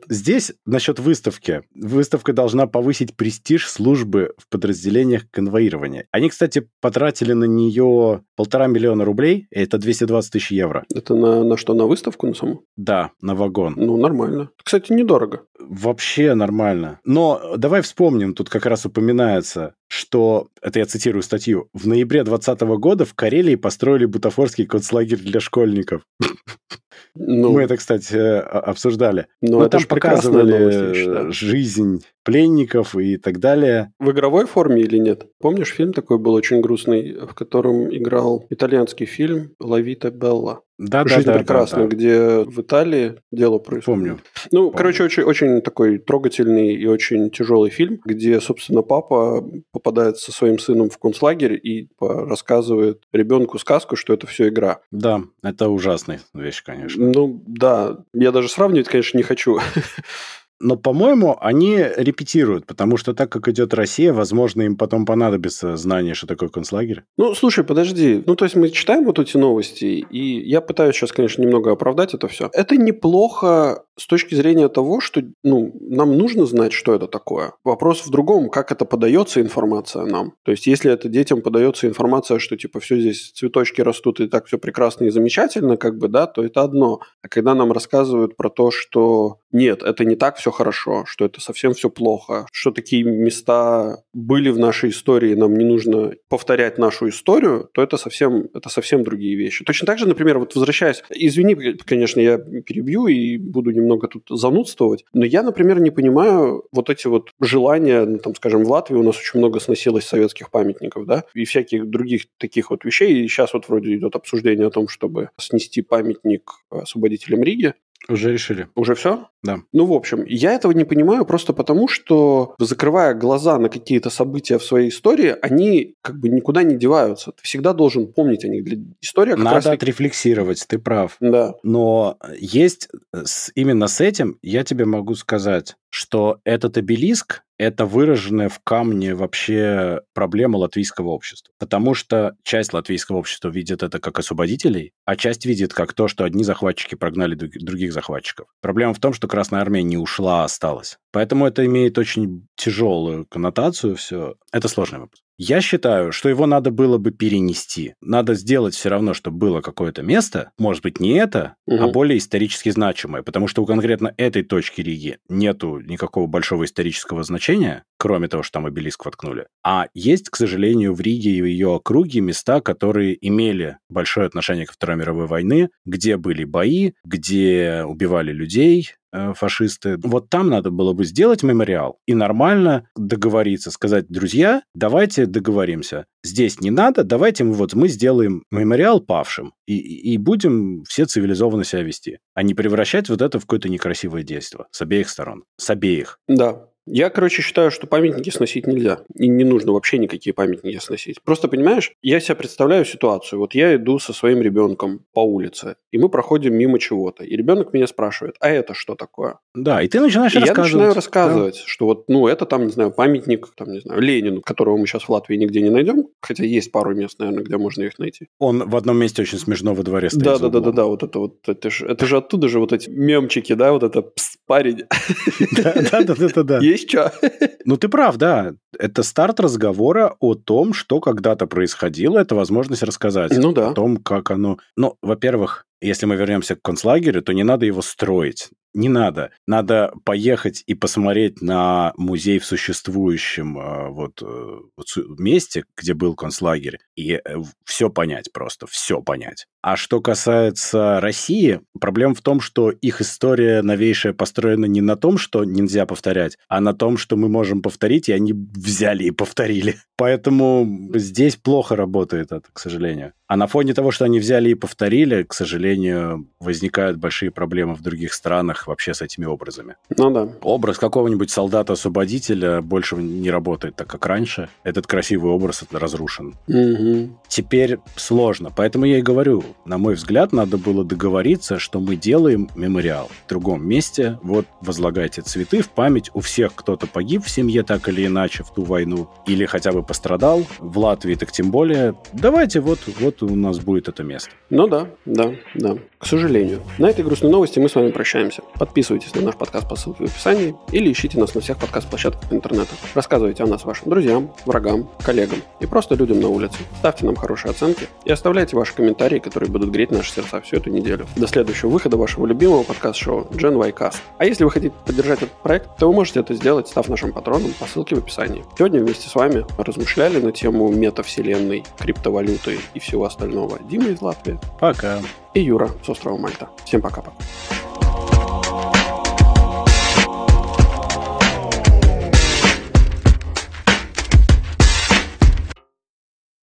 Здесь насчет выставки. Выставка должна повысить престиж службы в подразделениях конвоирования. Они, кстати, потратили на нее полтора миллиона рублей, это двести двадцать тысяч евро. Это на, на что, на выставку на саму? Да, на вагон. Ну, нормально. Кстати, недорого. Вообще нормально. Но давай вспомним, тут как раз упоминается, что, это я цитирую статью, в ноябре двадцатого года в Карелии построили бутафорский концлагерь для школьников. Ну, мы это, кстати, обсуждали. Ну, но там показывали новость, жизнь пленников и так далее. В игровой форме или нет? Помнишь, фильм такой был очень грустный, в котором играл итальянский фильм «Ла вита белла». Да, «Жизнь да, прекрасна», да, да. Где в Италии дело происходит. Помню. Ну, Помню. короче, очень, очень такой трогательный и очень тяжелый фильм, где, собственно, папа попадает со своим сыном в концлагерь и рассказывает ребенку сказку, что это все игра. Да, это ужасная вещь, конечно. Ну, да. Я даже сравнивать, конечно, не хочу. Но, по-моему, они репетируют, потому что так, как идет Россия, возможно, им потом понадобится знание, что такое концлагерь. Ну, слушай, подожди. Ну, то есть мы читаем вот эти новости, и я пытаюсь сейчас, конечно, немного оправдать это все. Это неплохо с точки зрения того, что, ну, нам нужно знать, что это такое. Вопрос в другом, как это подается информация нам. То есть если это детям подается информация, что, типа, все здесь цветочки растут, и так все прекрасно и замечательно, как бы, да, то это одно. А когда нам рассказывают про то, что нет, это не так все хорошо, что это совсем все плохо, что такие места были в нашей истории, нам не нужно повторять нашу историю, то это совсем, это совсем другие вещи. Точно так же, например, вот возвращаясь, извини, конечно, я перебью и буду немного тут занудствовать, но я, например, не понимаю вот эти вот желания, ну, там, скажем, в Латвии у нас очень много сносилось советских памятников, да, и всяких других таких вот вещей, и сейчас вот вроде идет обсуждение о том, чтобы снести памятник освободителям Риги. Уже решили. Уже все? Да. Ну, в общем, я этого не понимаю просто потому, что, закрывая глаза на какие-то события в своей истории, они как бы никуда не деваются. Ты всегда должен помнить о них. Для истории как надо раз... отрефлексировать, ты прав. Да. Но есть... Именно с этим я тебе могу сказать, что этот обелиск – это выраженная в камне вообще проблема латвийского общества. Потому что часть латвийского общества видит это как освободителей, а часть видит как то, что одни захватчики прогнали других захватчиков. Проблема в том, что Красная Армия не ушла, а осталась. Поэтому это имеет очень тяжелую коннотацию все. Это сложный вопрос. Я считаю, что его надо было бы перенести. Надо сделать все равно, чтобы было какое-то место, может быть, не это, угу. а более исторически значимое, потому что у конкретно этой точки Риги нету никакого большого исторического значения, кроме того, что там обелиск воткнули. А есть, к сожалению, в Риге и ее округе места, которые имели большое отношение ко Второй мировой войне, где были бои, где убивали людей, фашисты. Вот там надо было бы сделать мемориал и нормально договориться, сказать: друзья, давайте договоримся. Здесь не надо, давайте мы, вот, мы сделаем мемориал павшим и, и будем все цивилизованно себя вести, а не превращать вот это в какое-то некрасивое действо с обеих сторон. С обеих. Да. Я, короче, считаю, что памятники сносить нельзя. И не нужно вообще никакие памятники сносить. Просто, понимаешь, я себе представляю ситуацию. Вот я иду со своим ребенком по улице, и мы проходим мимо чего-то. И ребенок меня спрашивает: а это что такое? Да, и ты начинаешь и рассказывать. Я начинаю рассказывать, да. что вот, ну, это там, не знаю, памятник, там, не знаю, Ленину, которого мы сейчас в Латвии нигде не найдем. Хотя есть пару мест, наверное, где можно их найти. Он в одном месте очень смешно во дворе стоит. Да, да, да, да, да. Вот это вот, это же, это же оттуда же вот эти мемчики, да, вот это пс, парень. Да, да, да, да, да. Есть что? Ну, ты прав, да. Это старт разговора о том, что когда-то происходило. Это возможность рассказать ну, да. о том, как оно... Ну, во-первых, если мы вернемся к концлагерю, то не надо его строить. Не надо. Надо поехать и посмотреть на музей в существующем вот, вот месте, где был концлагерь, и все понять просто, все понять. А что касается России, проблема в том, что их история новейшая построена не на том, что нельзя повторять, а на том, что мы можем повторить, и они взяли и повторили. Поэтому здесь плохо работает это, к сожалению. А на фоне того, что они взяли и повторили, к сожалению, возникают большие проблемы в других странах вообще с этими образами. Ну да. Образ какого-нибудь солдата-освободителя больше не работает так, как раньше. Этот красивый образ разрушен. Угу. Теперь сложно. Поэтому я и говорю, на мой взгляд, надо было договориться, что мы делаем мемориал в другом месте. Вот возлагайте цветы в память. У всех кто-то погиб в семье так или иначе в ту войну. Или хотя бы пострадал. В Латвии так тем более. Давайте вот, вот у нас будет это место. Ну да, да, да. К сожалению. На этой грустной новости мы с вами прощаемся. Подписывайтесь на наш подкаст по ссылке в описании или ищите нас на всех подкаст-площадках интернета. Рассказывайте о нас вашим друзьям, врагам, коллегам и просто людям на улице. Ставьте нам хорошие оценки и оставляйте ваши комментарии, которые будут греть наши сердца всю эту неделю. До следующего выхода вашего любимого подкаст-шоу GenyCast. А если вы хотите поддержать этот проект, то вы можете это сделать, став нашим патроном по ссылке в описании. Сегодня вместе с вами размышляли на тему метавселенной, криптовалюты и всего остального Дима из Латвии. Пока. И Юра с острова Мальта. Всем пока-пока.